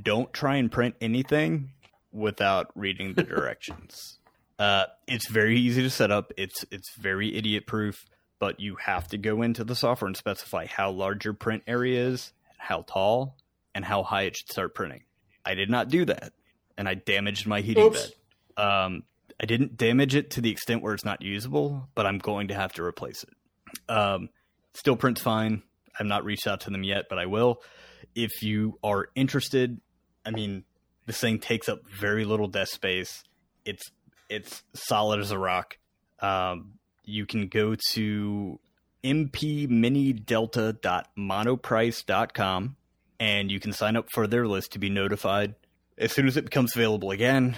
Don't try and print anything without reading the directions. It's very easy to set up. It's very idiot proof. But you have to go into the software and specify how large your print area is, how tall, and how high it should start printing. I did not do that, and I damaged my heating bed. I didn't damage it to the extent where it's not usable, but I'm going to have to replace it. Still prints fine. I've not reached out to them yet, but I will. If you are interested, I mean, this thing takes up very little desk space. It's solid as a rock. You can go to mpminidelta.monoprice.com and you can sign up for their list to be notified. As soon as it becomes available again,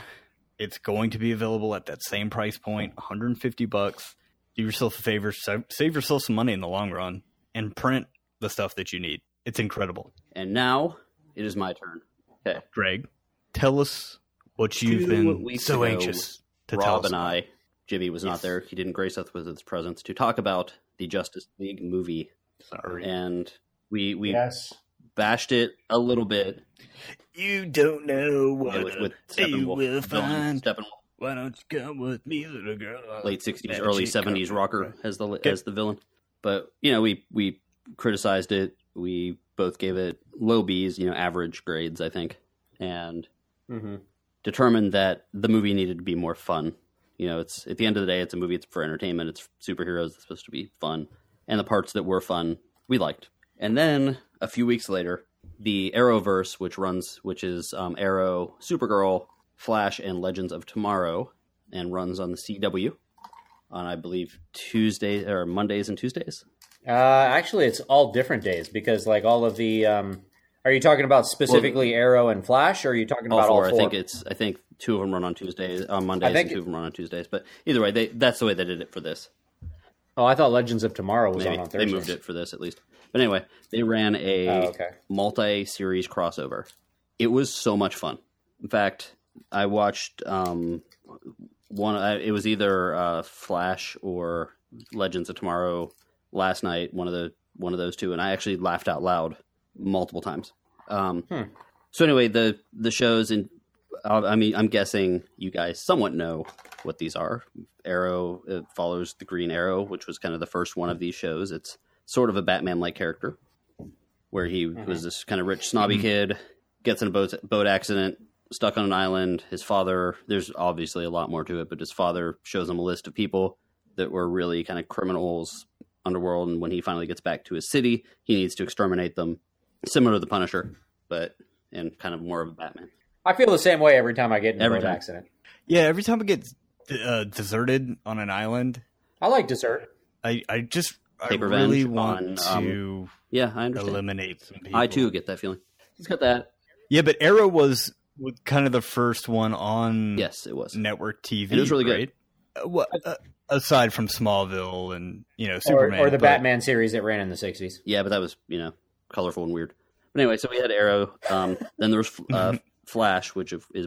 it's going to be available at that same price point, $150. Do yourself a favor, save yourself some money in the long run, and print the stuff that you need. It's incredible. And now it is my turn. Okay, Greg, tell us what you've been so anxious to tell us. Rob and I. Jimmy was not there. He didn't grace us with his presence to talk about the Justice League movie. Sorry. And we bashed it a little bit. You don't know what with you will find. Why don't you come with me, little girl? Late 60s, early 70s rocker as the villain. But, you know, we criticized it. We both gave it low Bs, you know, average grades, I think. And determined that the movie needed to be more fun. You know, it's at the end of the day, it's a movie. It's for entertainment. It's superheroes. It's supposed to be fun. And the parts that were fun, we liked. And then a few weeks later, the Arrowverse, which is Arrow, Supergirl, Flash, and Legends of Tomorrow, and runs on the CW on, I believe, Tuesdays or Mondays and Tuesdays. Actually, it's all different days because like all of the. Are you talking about specifically Arrow and Flash, or are you talking about all four? I think two of them run on Tuesdays, on Mondays, and two of them run on Tuesdays. But either way, that's the way they did it for this. Oh, I thought Legends of Tomorrow was on Thursdays. They moved it for this, at least. But anyway, they ran a multi-series crossover. It was so much fun. In fact, I watched it was either Flash or Legends of Tomorrow last night, one of those two, and I actually laughed out loud multiple times. So anyway, the shows, and I mean, I'm guessing you guys somewhat know what these are. Arrow follows the Green Arrow, which was kind of the first one of these shows. It's sort of a Batman-like character where he was this kind of rich, snobby kid, gets in a boat accident, stuck on an island. His father, there's obviously a lot more to it, but his father shows him a list of people that were really kind of criminals, underworld, and when he finally gets back to his city, he needs to exterminate them. Similar to the Punisher, but kind of more of a Batman. I feel the same way every time I get in an accident. Yeah, every time I get deserted on an island. I like dessert. I eliminate some people. I too get that feeling. He's got that. Yeah, but Arrow was kind of the first one on. Yes, it was network TV. And it was really good. Aside from Smallville and Superman or the Batman series that ran in the '60s. Yeah, but that was colorful and weird. But anyway, so we had Arrow. Then there was Flash, which is a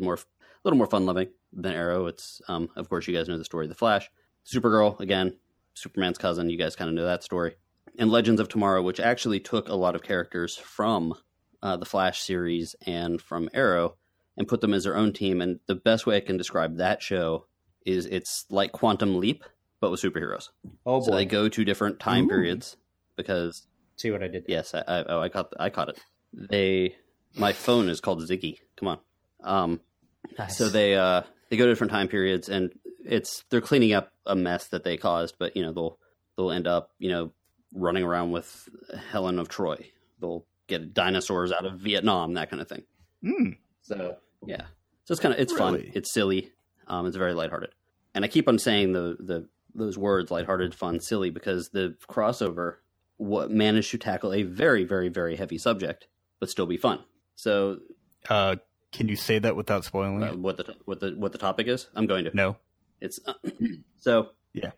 little more fun-loving than Arrow. It's, of course, you guys know the story of the Flash. Supergirl, again, Superman's cousin. You guys kind of know that story. And Legends of Tomorrow, which actually took a lot of characters from the Flash series and from Arrow and put them as their own team. And the best way I can describe that show is it's like Quantum Leap, but with superheroes. Oh boy! So they go to different time periods because. See what I did? Yes, I caught it. My phone is called Ziggy. Come on. Nice. So they go to different time periods, and they're cleaning up a mess that they caused. But they'll end up running around with Helen of Troy. They'll get dinosaurs out of Vietnam, that kind of thing. Mm. So yeah, so it's fun. It's silly. It's very lighthearted. And I keep on saying those words lighthearted, fun, silly, because the crossover managed to tackle a very, very, very heavy subject, but still be fun. So, can you say that without spoiling it? What the topic is? I'm going to. No, it's so yeah.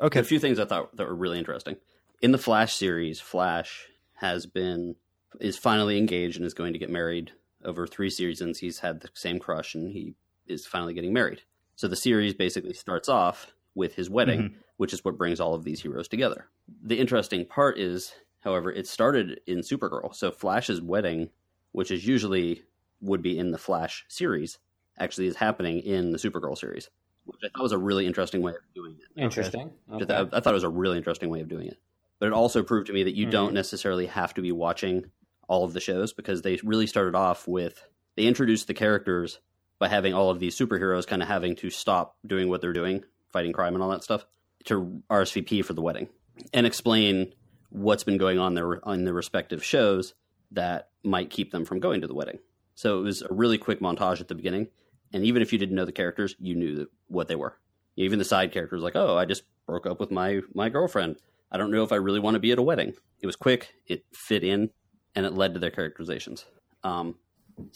Okay, a few things I thought that were really interesting in the Flash series. Flash is finally engaged and is going to get married. Over 3 seasons, he's had the same crush, and he is finally getting married. So the series basically starts off with his wedding, which is what brings all of these heroes together. The interesting part is, however, it started in Supergirl. So Flash's wedding, which is usually would be in the Flash series, actually is happening in the Supergirl series, which I thought was a really interesting way of doing it. Interesting. Okay. I thought it was a really interesting way of doing it. But it also proved to me that you don't necessarily have to be watching all of the shows, because they really started off with, they introduced the characters by having all of these superheroes kind of having to stop doing what they're doing, fighting crime and all that stuff, to RSVP for the wedding and explain what's been going on there on their respective shows that might keep them from going to the wedding. So it was a really quick montage at the beginning. And even if you didn't know the characters, you knew what they were. Even the side characters, like, oh, I just broke up with my girlfriend. I don't know if I really want to be at a wedding. It was quick. It fit in. And it led to their characterizations. So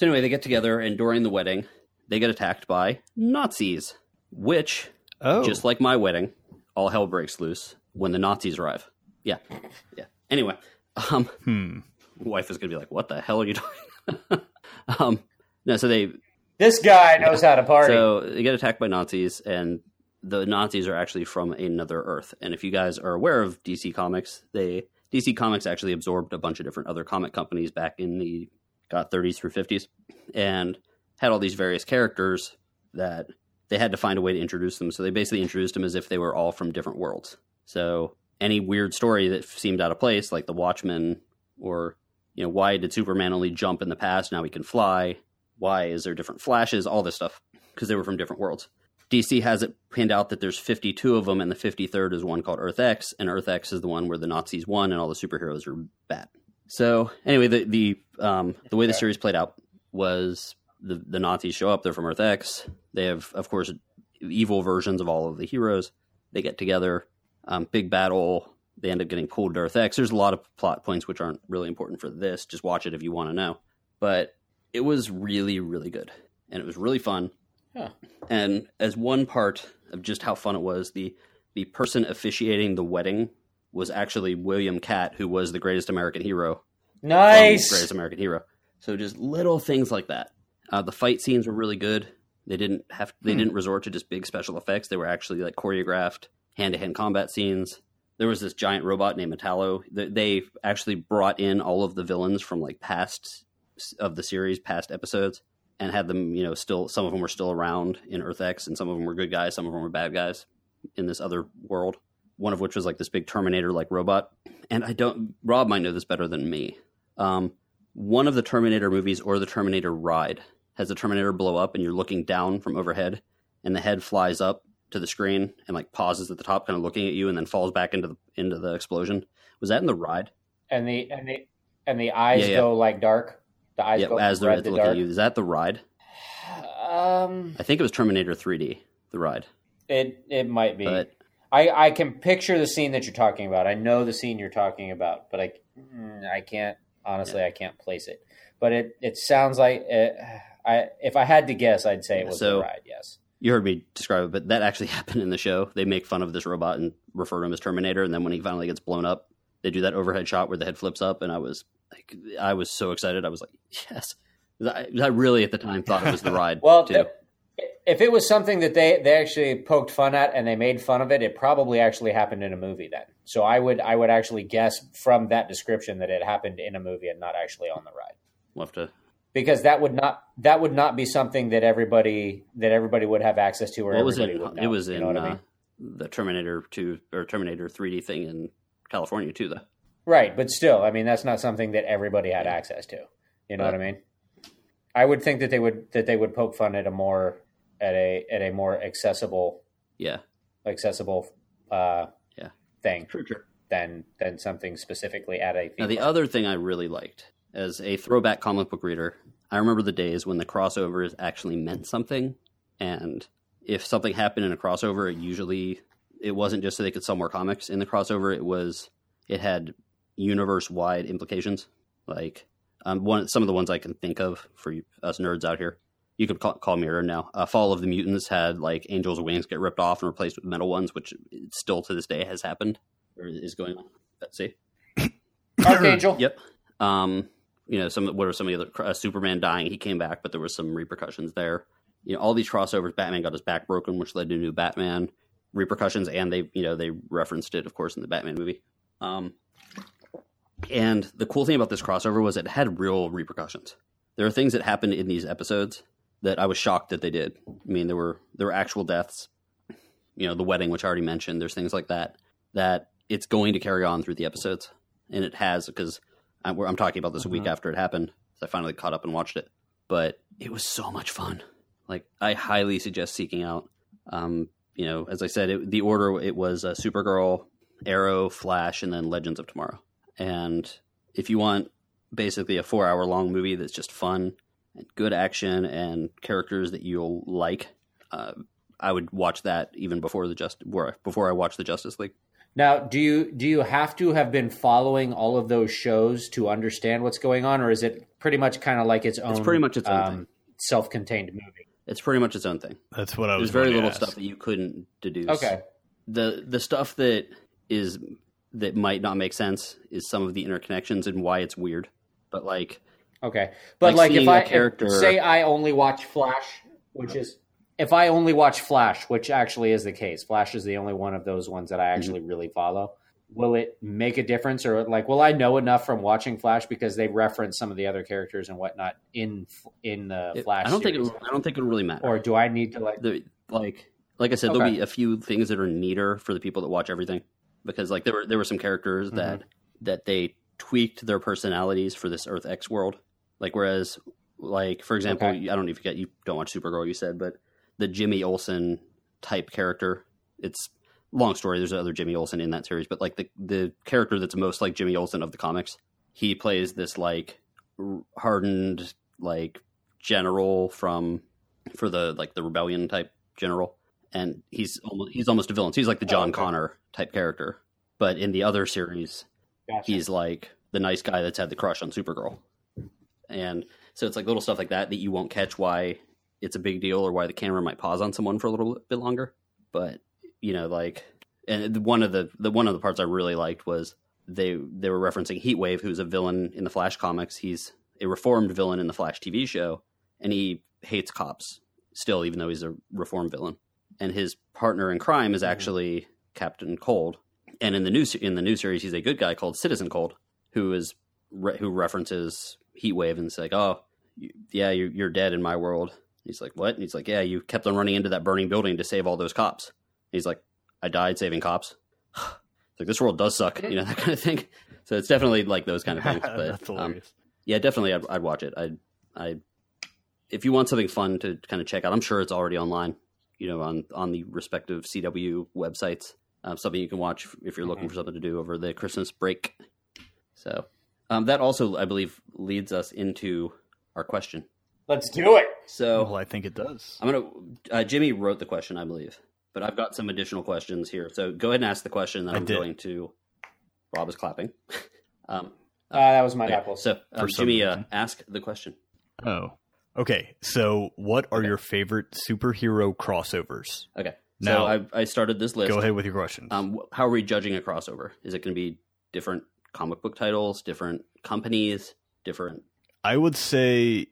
anyway, they get together, and during the wedding, they get attacked by Nazis, which, just like my wedding, all hell breaks loose when the Nazis arrive. Yeah. Yeah. Anyway, wife is going to be like, what the hell are you doing? No, so this guy knows how to party. So they get attacked by Nazis, and the Nazis are actually from another Earth. And if you guys are aware of DC Comics, DC Comics actually absorbed a bunch of different other comic companies back in the 30s through 50s, and had all these various characters that they had to find a way to introduce them. So they basically introduced them as if they were all from different worlds. So any weird story that seemed out of place, like the Watchmen, or why did Superman only jump in the past? Now he can fly. Why is there different Flashes? All this stuff, because they were from different worlds. DC has it pinned out that there's 52 of them, and the 53rd is one called Earth X, and Earth X is the one where the Nazis won and all the superheroes are bad. So anyway, the way the series played out was the Nazis show up. They're from Earth X. They have, of course, evil versions of all of the heroes. They get together, big battle. They end up getting pulled to Earth X. There's a lot of plot points which aren't really important for this. Just watch it if you want to know. But it was really, really good, and it was really fun. Huh. And as one part of just how fun it was, the person officiating the wedding was actually William Catt, who was the greatest American hero. Nice! Greatest American hero. So just little things like that. The fight scenes were really good. They didn't resort to just big special effects. They were actually like choreographed hand-to-hand combat scenes. There was this giant robot named Metallo. They actually brought in all of the villains from like past episodes. And had them, still, some of them were still around in Earth X, and some of them were good guys, some of them were bad guys in this other world. One of which was like this big Terminator-like robot. And Rob might know this better than me. One of the Terminator movies or the Terminator ride has the Terminator blow up, and you're looking down from overhead, and the head flies up to the screen and like pauses at the top, kind of looking at you, and then falls back into the explosion. Was that in the ride? And the eyes go like dark. The eyes as they're looking at you. Is that the ride? I think it was Terminator 3D, the ride. It might be. But I can picture the scene that you're talking about. I know the scene you're talking about, but I can't, honestly, I can't place it. But it sounds like, if I had to guess, I'd say it was the ride, yes. You heard me describe it, but that actually happened in the show. They make fun of this robot and refer to him as Terminator, and then when he finally gets blown up, they do that overhead shot where the head flips up, and I was so excited. I was like, yes. I really at the time thought it was the ride. Well, too. If it was something that they actually poked fun at and they made fun of it, it probably actually happened in a movie then. So I would actually guess from that description that it happened in a movie and not actually on the ride. We'll have to... Because that would not be something that everybody would have access to, or everybody would know. It was in, you know what I mean? the Terminator 2 or Terminator 3D thing in California too, though. Right, but still, I mean, that's not something that everybody had access to. You know what I mean? I would think that they would poke fun at a more accessible thing than something specifically at a. Now, the other thing I really liked as a throwback comic book reader, I remember the days when the crossovers actually meant something, and if something happened in a crossover, it wasn't just so they could sell more comics in the crossover. It had universe-wide implications. Like some of the ones I can think of for us nerds out here. You could call Mirror now. Fall of the Mutants had like Angel's wings get ripped off and replaced with metal ones, which still to this day has happened or is going on. Let's see. Archangel. Yep. What are some of the other Superman dying? He came back, but there was some repercussions there. You know, all these crossovers. Batman got his back broken, which led to New Batman repercussions, and they referenced it, of course, in the Batman movie. And the cool thing about this crossover was it had real repercussions. There are things that happened in these episodes that I was shocked that they did. I mean, there were actual deaths, the wedding, which I already mentioned. There's things like that it's going to carry on through the episodes. And it has, because I'm talking about this a week after it happened. So I finally caught up and watched it, but it was so much fun. Like, I highly suggest seeking out, as I said, the order, it was Supergirl, Arrow, Flash, and then Legends of Tomorrow. And if you want basically a 4-hour long movie that's just fun and good action and characters that you'll like, I would watch that even before I watched the Justice League. Now, do you have to have been following all of those shows to understand what's going on, or is it pretty much kind of like its own? It's pretty much its own thing. Self-contained movie. It's pretty much its own thing. That's what I was. There's very little stuff that you couldn't deduce. Okay. The stuff that might not make sense is some of the interconnections and why it's weird. But like, okay, but like if I say I only watch Flash, which actually is the case. Flash is the only one of those ones that I actually really follow. Will it make a difference, or like, will I know enough from watching Flash because they reference some of the other characters and whatnot in the Flash? I don't think it would really matter. Or do I need to like I said, there'll be a few things that are neater for the people that watch everything. Because like there were some characters that they tweaked their personalities for this Earth X world. Like, whereas, like, for example, I don't know if you don't watch Supergirl, you said, but the Jimmy Olsen type character, it's long story. There's another Jimmy Olsen in that series, but like the character that's most like Jimmy Olsen of the comics, he plays this like hardened, like general for the rebellion type general. And he's almost a villain. So he's like the John Connor type character. But in the other series, he's like the nice guy that's had the crush on Supergirl. And so it's like little stuff like that you won't catch why it's a big deal or why the camera might pause on someone for a little bit longer. But, and one of the parts I really liked was they were referencing Heatwave, who's a villain in the Flash comics. He's a reformed villain in the Flash TV show, and he hates cops still, even though he's a reformed villain. And his partner in crime is actually Captain Cold, and in the new series, he's a good guy called Citizen Cold, who references Heatwave and is like, "Oh, yeah, you're dead in my world." He's like, "What?" And he's like, "Yeah, you kept on running into that burning building to save all those cops." And he's like, "I died saving cops." It's like, this world does suck, that kind of thing. So it's definitely like those kind of things. But that's hilarious. Yeah, definitely, I'd watch it. If you want something fun to kind of check out, I'm sure it's already online. On the respective CW websites, something you can watch if you're looking for something to do over the Christmas break. So that also, I believe, leads us into our question. Let's do it. So, well, I think it does. I'm gonna. Jimmy wrote the question, I believe, but I've got some additional questions here. So go ahead and ask the question. Then going to. Rob is clapping. That was my apple. So Jimmy, ask the question. Oh. Okay, so what are your favorite superhero crossovers? Okay, now, so I started this list. Go ahead with your questions. How are we judging a crossover? Is it going to be different comic book titles, different companies, different? I would say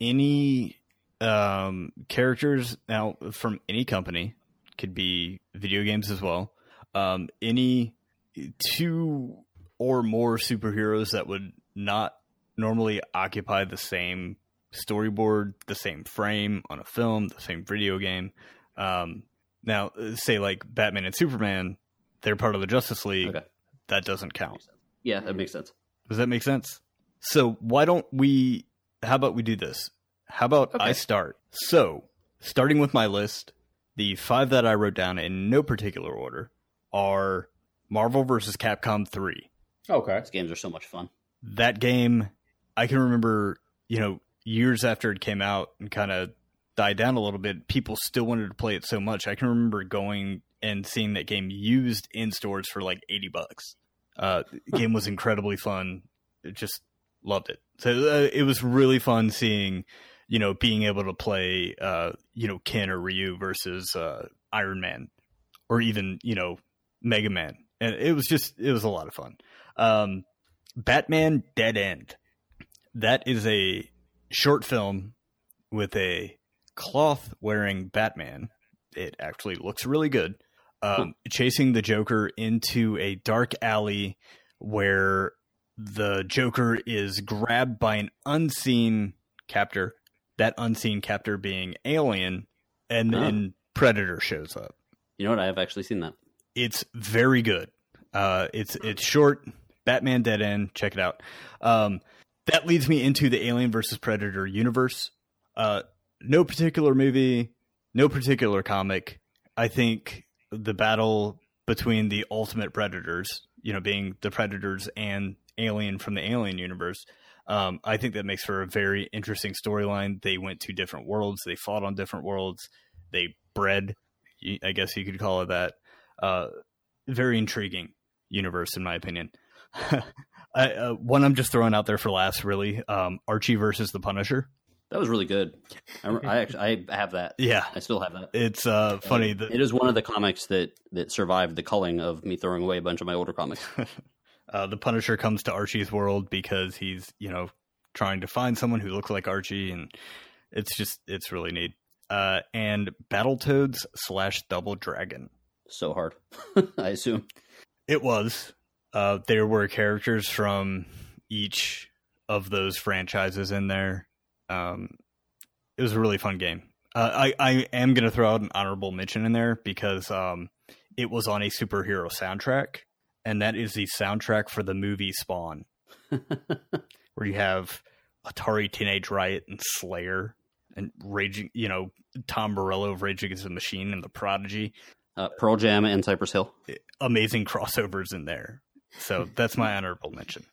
any characters now from any company, could be video games as well. Any two or more superheroes that would not normally occupy the same storyboard, the same frame on a film, the same video game, Now, say like Batman and Superman, they're part of the Justice League. Okay. That doesn't count. Yeah, that makes sense. Does that make sense? So why don't we... How about we do this? How about I start? So, starting with my list, the five that I wrote down in no particular order are Marvel vs. Capcom 3. Okay. These games are so much fun. That game, I can remember, you know, years after it came out and kind of died down a little bit, people still wanted to play it so much. I can remember going and seeing that game used in stores for like $80. The game was incredibly fun. It just... Loved it. So it was really fun seeing, you know, being able to play, you know, Ken or Ryu versus Iron Man or even, you know, Mega Man. And it was just, it was a lot of fun. Batman Dead End. That is a short film with a cloth wearing Batman. It actually looks really good. Chasing the Joker into a dark alley where the Joker is grabbed by an unseen captor, that unseen captor being Alien, and then Predator shows up. You know what? I have actually seen that. It's very good. It's short. Batman Dead End. Check it out. That leads me into the Alien versus Predator universe. No particular movie, no particular comic. I think the battle between the ultimate predators, you know, being the Predators and Alien from the Alien universe, I think that makes for a very interesting storyline. They went to different worlds, they fought on different worlds, they bred, I guess you could call it that. Very intriguing universe in my opinion. One I'm just throwing out there for last, really. Archie versus the Punisher. That was really good. I have that. Yeah, I still have that. It's funny. It is one of the comics that survived the culling of me throwing away a bunch of my older comics. The Punisher comes to Archie's world because he's, you know, trying to find someone who looks like Archie, and it's just, it's really neat. And Battletoads / Double Dragon. So hard, I assume. It was. There were characters from each of those franchises in there. It was a really fun game. I am going to throw out an honorable mention in there because it was on a superhero soundtrack. And that is the soundtrack for the movie Spawn, where you have Atari Teenage Riot and Slayer and Raging, you know, Tom Morello of Rage Against the Machine and The Prodigy. Pearl Jam and Cypress Hill. Amazing crossovers in there. So that's my honorable mention.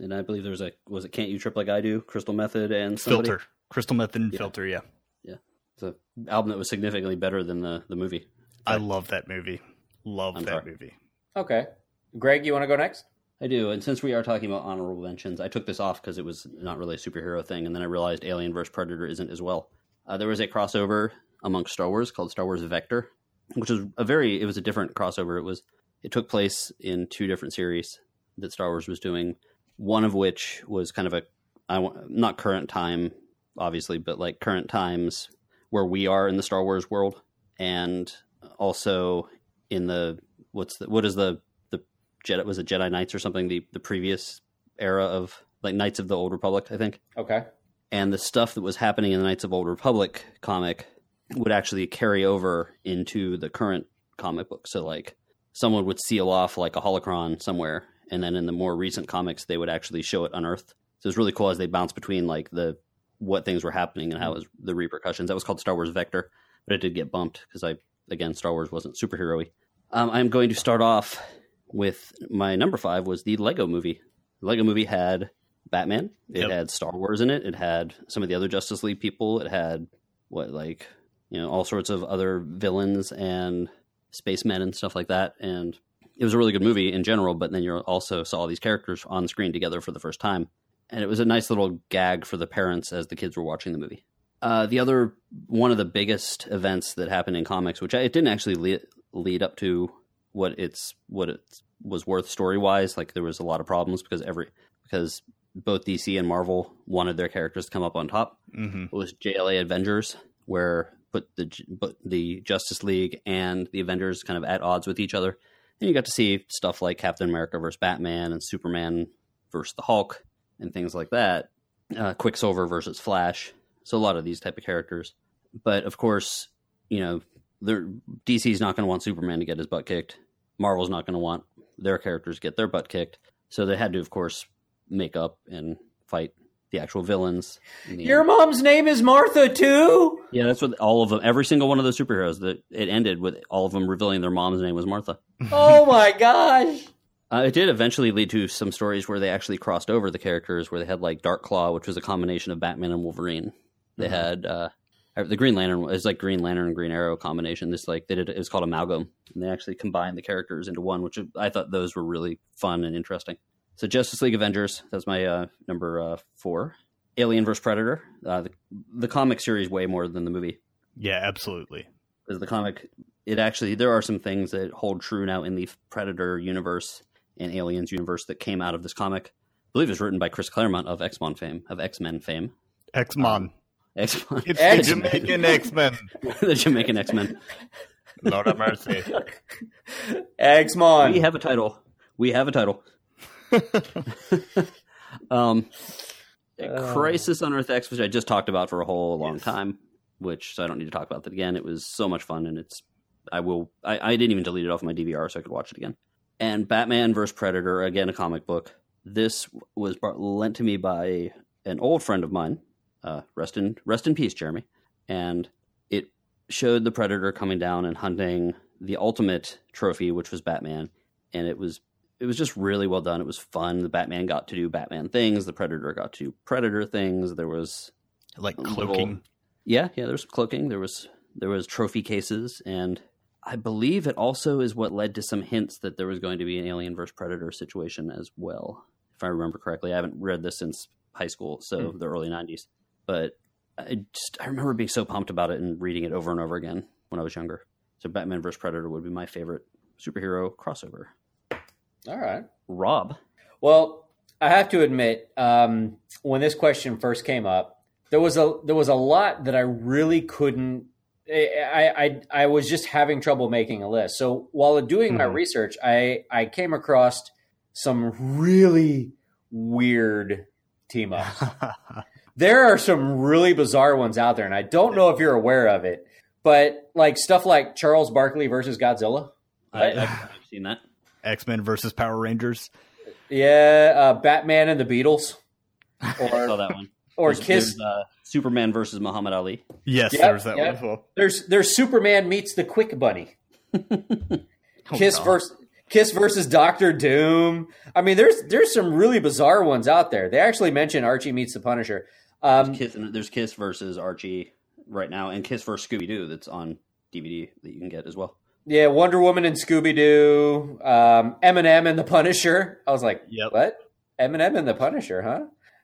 And I believe there was was it Can't You Trip Like I Do? Crystal Method and somebody? Filter. Crystal Method and Filter, yeah. Yeah. It's an album that was significantly better than the movie. I love that movie. Movie. Okay. Greg, you want to go next? I do. And since we are talking about honorable mentions, I took this off because it was not really a superhero thing. And then I realized Alien vs. Predator isn't as well. There was a crossover amongst Star Wars called Star Wars Vector, which was it was a different crossover. It took place in two different series that Star Wars was doing. One of which was kind of not current time, obviously, but like current times where we are in the Star Wars world. And also in Jedi, was it Jedi Knights or something? The previous era of like Knights of the Old Republic, I think. Okay. And the stuff that was happening in the Knights of Old Republic comic would actually carry over into the current comic book. So like someone would seal off like a holocron somewhere. And then in the more recent comics, they would actually show it unearthed. So it's really cool as they bounce between like what things were happening and how it was the repercussions. That was called Star Wars Vector, but it did get bumped because Star Wars wasn't superhero-y. I'm going to start off with my number 5 was the Lego movie. The Lego movie had Batman. It had Star Wars in it. It had some of the other Justice League people. It had all sorts of other villains and spacemen and stuff like that. And it was a really good movie in general, but then you also saw all these characters on screen together for the first time. And it was a nice little gag for the parents as the kids were watching the movie. The other one of the biggest events that happened in comics, which it didn't actually lead up to what it was worth story wise. Like there was a lot of problems because both DC and Marvel wanted their characters to come up on top. Mm-hmm. It was JLA Avengers, where put the Justice League and the Avengers kind of at odds with each other, and you got to see stuff like Captain America versus Batman and Superman versus the Hulk and things like that. Quicksilver versus Flash. So a lot of these type of characters, but of course, you know, DC's not going to want Superman to get his butt kicked. Marvel's not going to want their characters to get their butt kicked. So they had to, of course, make up and fight the actual villains. Your mom's name is Martha, too? Yeah, that's what all of them, every single one of those superheroes, that it ended with all of them revealing their mom's name was Martha. Oh, my gosh. It did eventually lead to some stories where they actually crossed over the characters, where they had, like, Dark Claw, which was a combination of Batman and Wolverine. They had... the Green Lantern is like Green Lantern and Green Arrow combination. This like they did, it was called Amalgam, and they actually combined the characters into one, which I thought those were really fun and interesting. So Justice League Avengers, that's my number 4. Alien vs. Predator, the comic series way more than the movie. Yeah, absolutely. Because the comic, it actually there are some things that hold true now in the Predator universe and Aliens universe that came out of this comic. I believe it's written by Chris Claremont of X-Men fame. X-Men. It's the Jamaican X-Men. The Jamaican X-Men. Lord have mercy. X-Mon. We have a title. Crisis on Earth X, which I just talked about for a whole long time, which so I don't need to talk about that again. It was so much fun, and I didn't even delete it off my DVR so I could watch it again. And Batman vs. Predator, again, a comic book. This was lent to me by an old friend of mine. Rest in peace, Jeremy. And it showed the Predator coming down and hunting the ultimate trophy, which was Batman. And it was just really well done. It was fun. The Batman got to do Batman things. The Predator got to do Predator things. There was like cloaking. Yeah. There was cloaking. There was trophy cases, and I believe it also is what led to some hints that there was going to be an Alien vs. Predator situation as well, if I remember correctly. I haven't read this since high school, so the early 90s. But I remember being so pumped about it and reading it over and over again when I was younger. So Batman vs. Predator would be my favorite superhero crossover. All right. Rob. Well, I have to admit, when this question first came up, there was a lot that I really couldn't. I was just having trouble making a list. So while doing my research, I came across some really weird team-ups. There are some really bizarre ones out there, and I don't know if you're aware of it, but like stuff like Charles Barkley versus Godzilla. I've seen that. X-Men versus Power Rangers. Yeah, Batman and the Beatles. I saw that one. Or Kiss. Superman versus Muhammad Ali. Yes, yep, there's that one as well. There's Superman meets the Quick Bunny. Kiss versus Doctor Doom. I mean, there's some really bizarre ones out there. They actually mention Archie meets the Punisher. There's Kiss versus Archie right now, and Kiss versus Scooby-Doo that's on DVD that you can get as well. Yeah, Wonder Woman and Scooby-Doo, Eminem and the Punisher. I was like, what? Eminem and the Punisher, huh?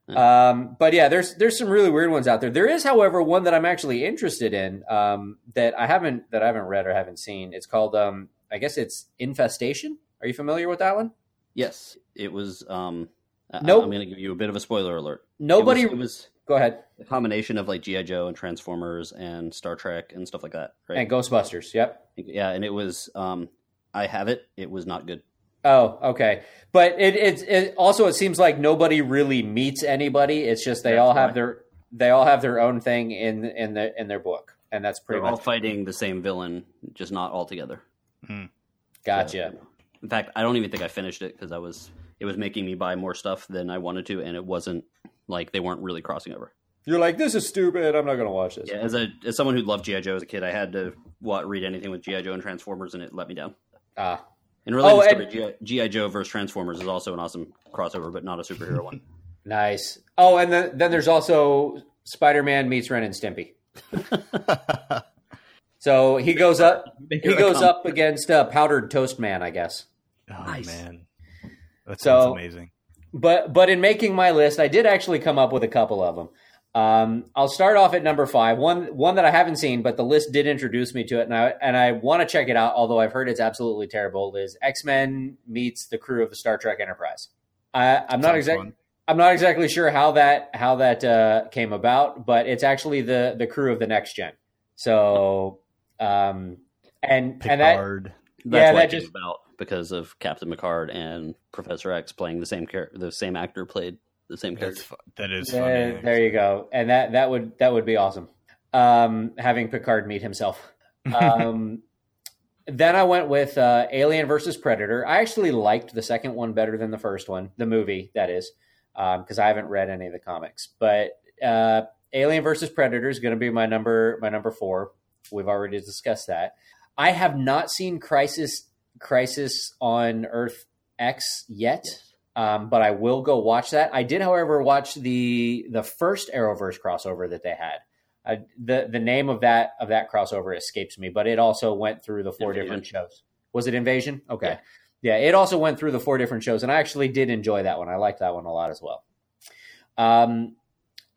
Yeah. But yeah, there's some really weird ones out there. There is, however, one that I'm actually interested in that I haven't read or haven't seen. It's called I guess it's Infestation. Are you familiar with that one? Yes, it was. I'm going to give you a bit of a spoiler alert. It was go ahead. A combination of like G.I. Joe and Transformers and Star Trek and stuff like that, right? And Ghostbusters. Yep. Yeah, and it was. I have it. It was not good. Oh, okay. But it also seems like nobody really meets anybody. It's just they all have their own thing in their book, and that's pretty. They're all fighting the same villain, just not all together. Gotcha. So, in fact, I don't even think I finished it because it was making me buy more stuff than I wanted to, and it wasn't like they weren't really crossing over. You're like, this is stupid. I'm not going to watch this. Yeah, as someone who loved G.I. Joe as a kid, I had to read anything with G.I. Joe and Transformers, and it let me down. Ah. And G.I. Joe versus Transformers is also an awesome crossover, but not a superhero one. Nice. Oh, and then there's also Spider-Man meets Ren and Stimpy. So he goes up against Powdered Toast Man, I guess. Oh, nice. Man. That sounds amazing. But in making my list, I did actually come up with a couple of them. I'll start off at number 5, one that I haven't seen, but the list did introduce me to it, and I want to check it out, although I've heard it's absolutely terrible, is X-Men meets the crew of the Star Trek Enterprise. I'm not exactly sure how that came about, but it's actually the crew of the Next Gen. So, and Picard. And that just about because of Captain Picard and Professor X playing the same character, the same actor played the same character. That is funny. There you go, and that would be awesome. Having Picard meet himself. Then I went with Alien versus Predator. I actually liked the second one better than the first one, the movie, that is, because I haven't read any of the comics. But Alien versus Predator is going to be my number four. We've already discussed that. I have not seen Crisis on Earth X yet, yes. But I will go watch that. I did, however, watch the first Arrowverse crossover that they had. The name of that crossover escapes me, but it also went through the four Invasion. Different shows. Was it Invasion? Okay. Yeah, it also went through the four different shows, and I actually did enjoy that one. I liked that one a lot as well. I'm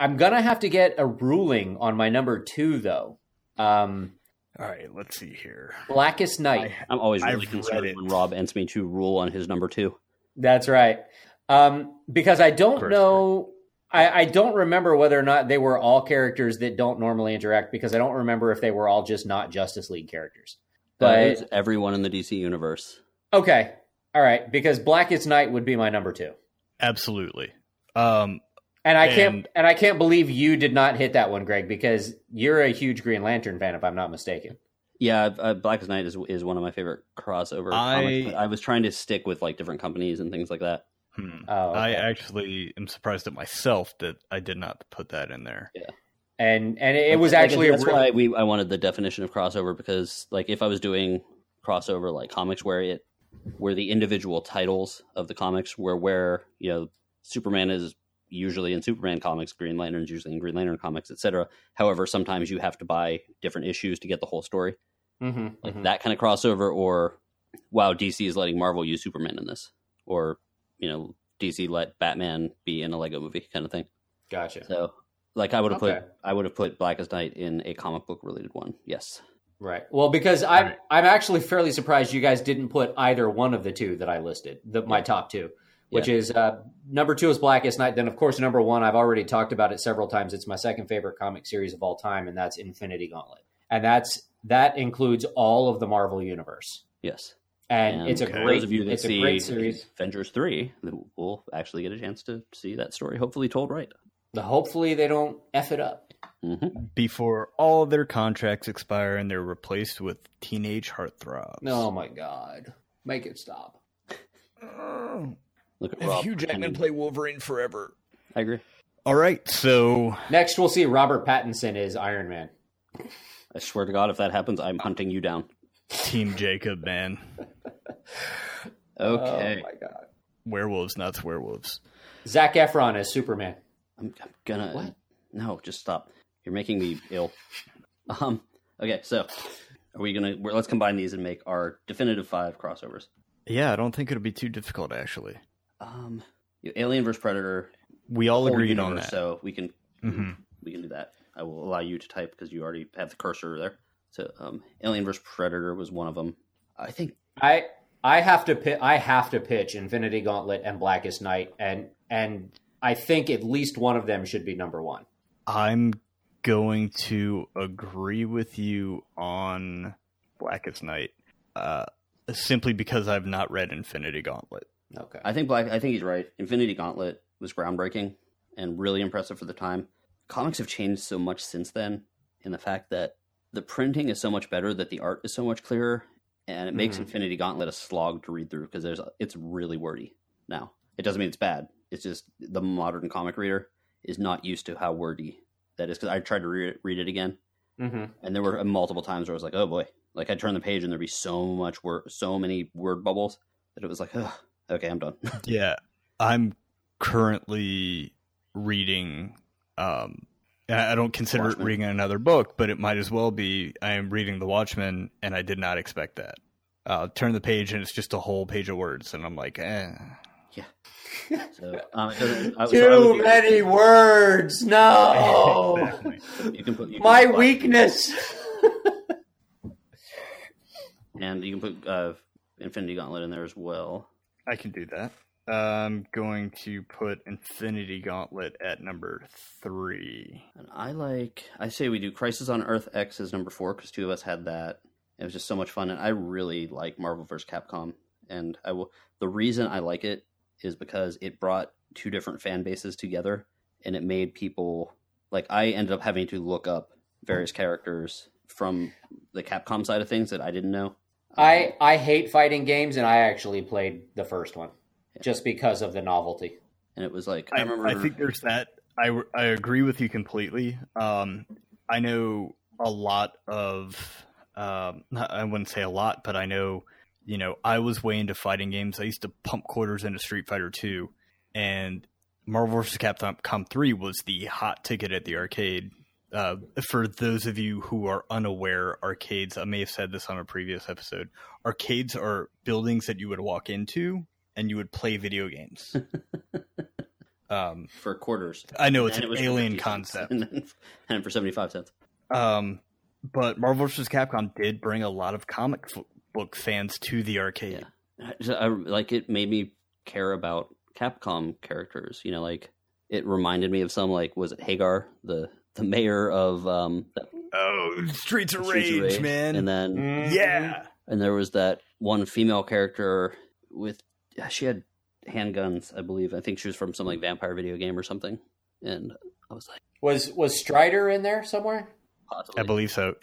going to have to get a ruling on my number two, though. All right, let's see here. Blackest Night. I'm always really concerned when Rob ends me to rule on his number two. That's right. Because I don't know... I don't remember whether or not they were all characters that don't normally interact, because I don't remember if they were all just not Justice League characters. But everyone in the DC universe. Okay. All right. Because Blackest Night would be my number two. Absolutely. And I can't believe you did not hit that one, Greg, because you're a huge Green Lantern fan, if I'm not mistaken. Yeah. Blackest Night is one of my favorite crossover comics. I was trying to stick with like different companies and things like that. Oh, okay. I actually am surprised at myself that I did not put that in there. Yeah, and it was actually that's why I wanted the definition of crossover, because like if I was doing crossover like comics where the individual titles of the comics were where, you know, Superman is usually in Superman comics, Green Lantern is usually in Green Lantern comics, etc. However, sometimes you have to buy different issues to get the whole story. Mm-hmm, like that kind of crossover, or wow, DC is letting Marvel use Superman in this, or you know, DC let Batman be in a Lego movie kind of thing. Gotcha. So like I would have put Blackest Night in a comic book related one. Yes. Right. Well, because I'm actually fairly surprised you guys didn't put either one of the two that I listed, my top two, which is number two is Blackest Night. Then of course, number one, I've already talked about it several times. It's my second favorite comic series of all time. And that's Infinity Gauntlet. And that includes all of the Marvel universe. Yes. And it's a great, those of you that it's see a great series. Avengers 3, we'll actually get a chance to see that story, hopefully told right. Hopefully they don't F it up. Mm-hmm. Before all of their contracts expire and they're replaced with teenage heartthrobs. Oh my God. Make it stop. Look at Rob. Hugh Jackman play Wolverine forever. I agree. All right, so... Next we'll see Robert Pattinson as Iron Man. I swear to God, if that happens, I'm hunting you down. Team Jacob, man. Okay. Oh my God. Werewolves, not werewolves. Zac Efron as Superman. I'm gonna. What? No, just stop. You're making me ill. Okay, so are we gonna? Let's combine these and make our definitive five crossovers. Yeah, I don't think it'll be too difficult actually. Alien vs Predator. We all agreed on that, so we can do that. I will allow you to type because you already have the cursor there. So Alien vs Predator was one of them. I think I have to pitch Infinity Gauntlet and Blackest Night, and I think at least one of them should be number one. I'm going to agree with you on Blackest Night, simply because I've not read Infinity Gauntlet. Okay, I think he's right. Infinity Gauntlet was groundbreaking and really impressive for the time. Comics have changed so much since then, in the fact that the printing is so much better, that the art is so much clearer, and it makes Infinity Gauntlet a slog to read through because it's really wordy now. It doesn't mean it's bad. It's just the modern comic reader is not used to how wordy that is, because I tried to read it again, and there were multiple times where I was like, oh boy. Like I'd turn the page and there'd be so many word bubbles that it was like, oh, okay, I'm done. Yeah. I'm currently reading... I don't consider Watchmen. It reading another book, but it might as well be. I am reading The Watchmen, and I did not expect that. Turn the page, and it's just a whole page of words, and I'm like, eh. Yeah. So, Too many words! No! Exactly. You can put weakness! And you can put Infinity Gauntlet in there as well. I can do that. I'm going to put Infinity Gauntlet at number 3. And I say we do Crisis on Earth X as number 4, because two of us had that. It was just so much fun, and I really like Marvel vs. Capcom. And the reason I like it is because it brought two different fan bases together, and it made people... Like, I ended up having to look up various characters from the Capcom side of things that I didn't know. I hate fighting games, and I actually played the first one just because of the novelty. And it was like, I remember. I think there's that. I agree with you completely. I know a lot of, I wouldn't say a lot, but I know, you know, I was way into fighting games. I used to pump quarters into Street Fighter 2, and Marvel vs. Capcom 3 was the hot ticket at the arcade. For those of you who are unaware, arcades, I may have said this on a previous episode, arcades are buildings that you would walk into and you would play video games. For quarters. I know, it's an alien concept. And for 75 cents. But Marvel vs. Capcom did bring a lot of comic book fans to the arcade. Yeah. Like, it made me care about Capcom characters. You know, like, it reminded me of some, like, was it Hagar, the mayor of Streets of Rage, man. And then and there was that one female character with, she had handguns, I believe. I think she was from some like vampire video game or something. And I was like, was Strider in there somewhere? Possibly. I believe so.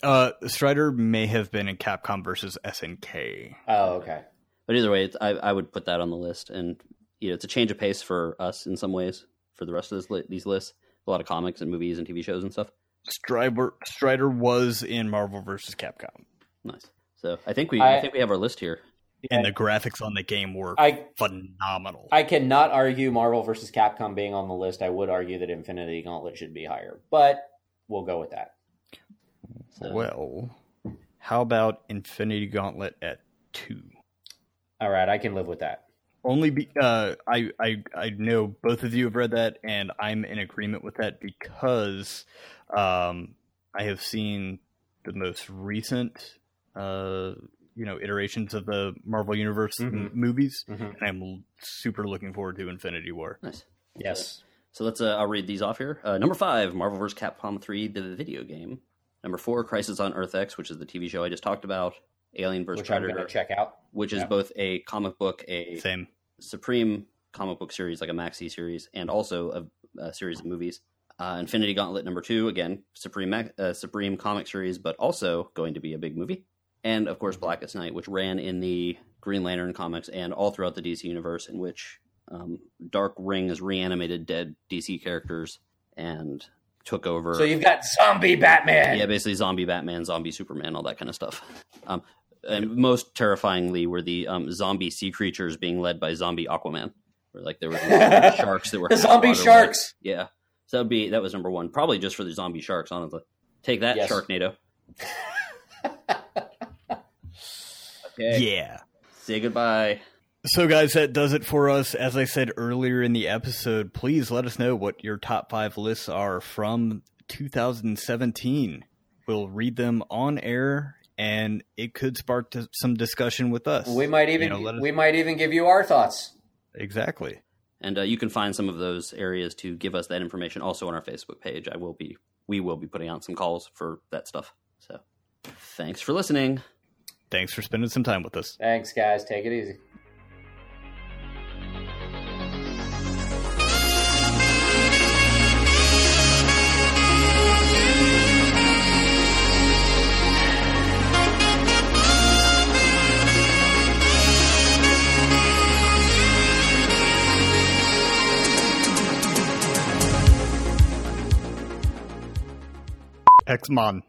Strider may have been in Capcom versus SNK. Oh, okay. But either way, I would put that on the list, and you know, it's a change of pace for us in some ways for the rest of these lists. A lot of comics and movies and TV shows and stuff. Strider was in Marvel vs. Capcom. Nice. So I think we have our list here. And the graphics on the game were phenomenal. I cannot argue Marvel vs. Capcom being on the list. I would argue that Infinity Gauntlet should be higher, but we'll go with that. So. Well, how about Infinity Gauntlet at 2? All right, I can live with that. Only I know both of you have read that, and I'm in agreement with that because I have seen the most recent iterations of the Marvel Universe movies, and I'm super looking forward to Infinity War. Nice. Yes. So let's I'll read these off here. Number 5, Marvel vs. Capcom 3, the video game. Number 4, Crisis on Earth-X, which is the TV show I just talked about. Alien vs. Predator, I'm going to check out. Which is both a comic book, a Same. Supreme comic book series, like a maxi series, and also a series of movies. Infinity Gauntlet number 2, again, Supreme comic series, but also going to be a big movie. And, of course, Blackest Night, which ran in the Green Lantern comics and all throughout the DC universe, in which Dark Ring has reanimated dead DC characters and took over. So you've got zombie Batman! Yeah, basically zombie Batman, zombie Superman, all that kind of stuff. And most terrifyingly were the zombie sea creatures being led by zombie Aquaman. Or like there were sharks that were... The zombie sharks! Right? Yeah. So that was number 1. Probably just for the zombie sharks, honestly. Take that, Sharknado. Okay. Yeah. Say goodbye. So guys, that does it for us. As I said earlier in the episode, please let us know what your top 5 lists are from 2017. We'll read them on air, and it could spark some discussion with us. We might even give you our thoughts. Exactly. And you can find some of those areas to give us that information also on our Facebook page. We will be putting out some calls for that stuff. So thanks for listening. Thanks for spending some time with us. Thanks, guys. Take it easy. X-Mon.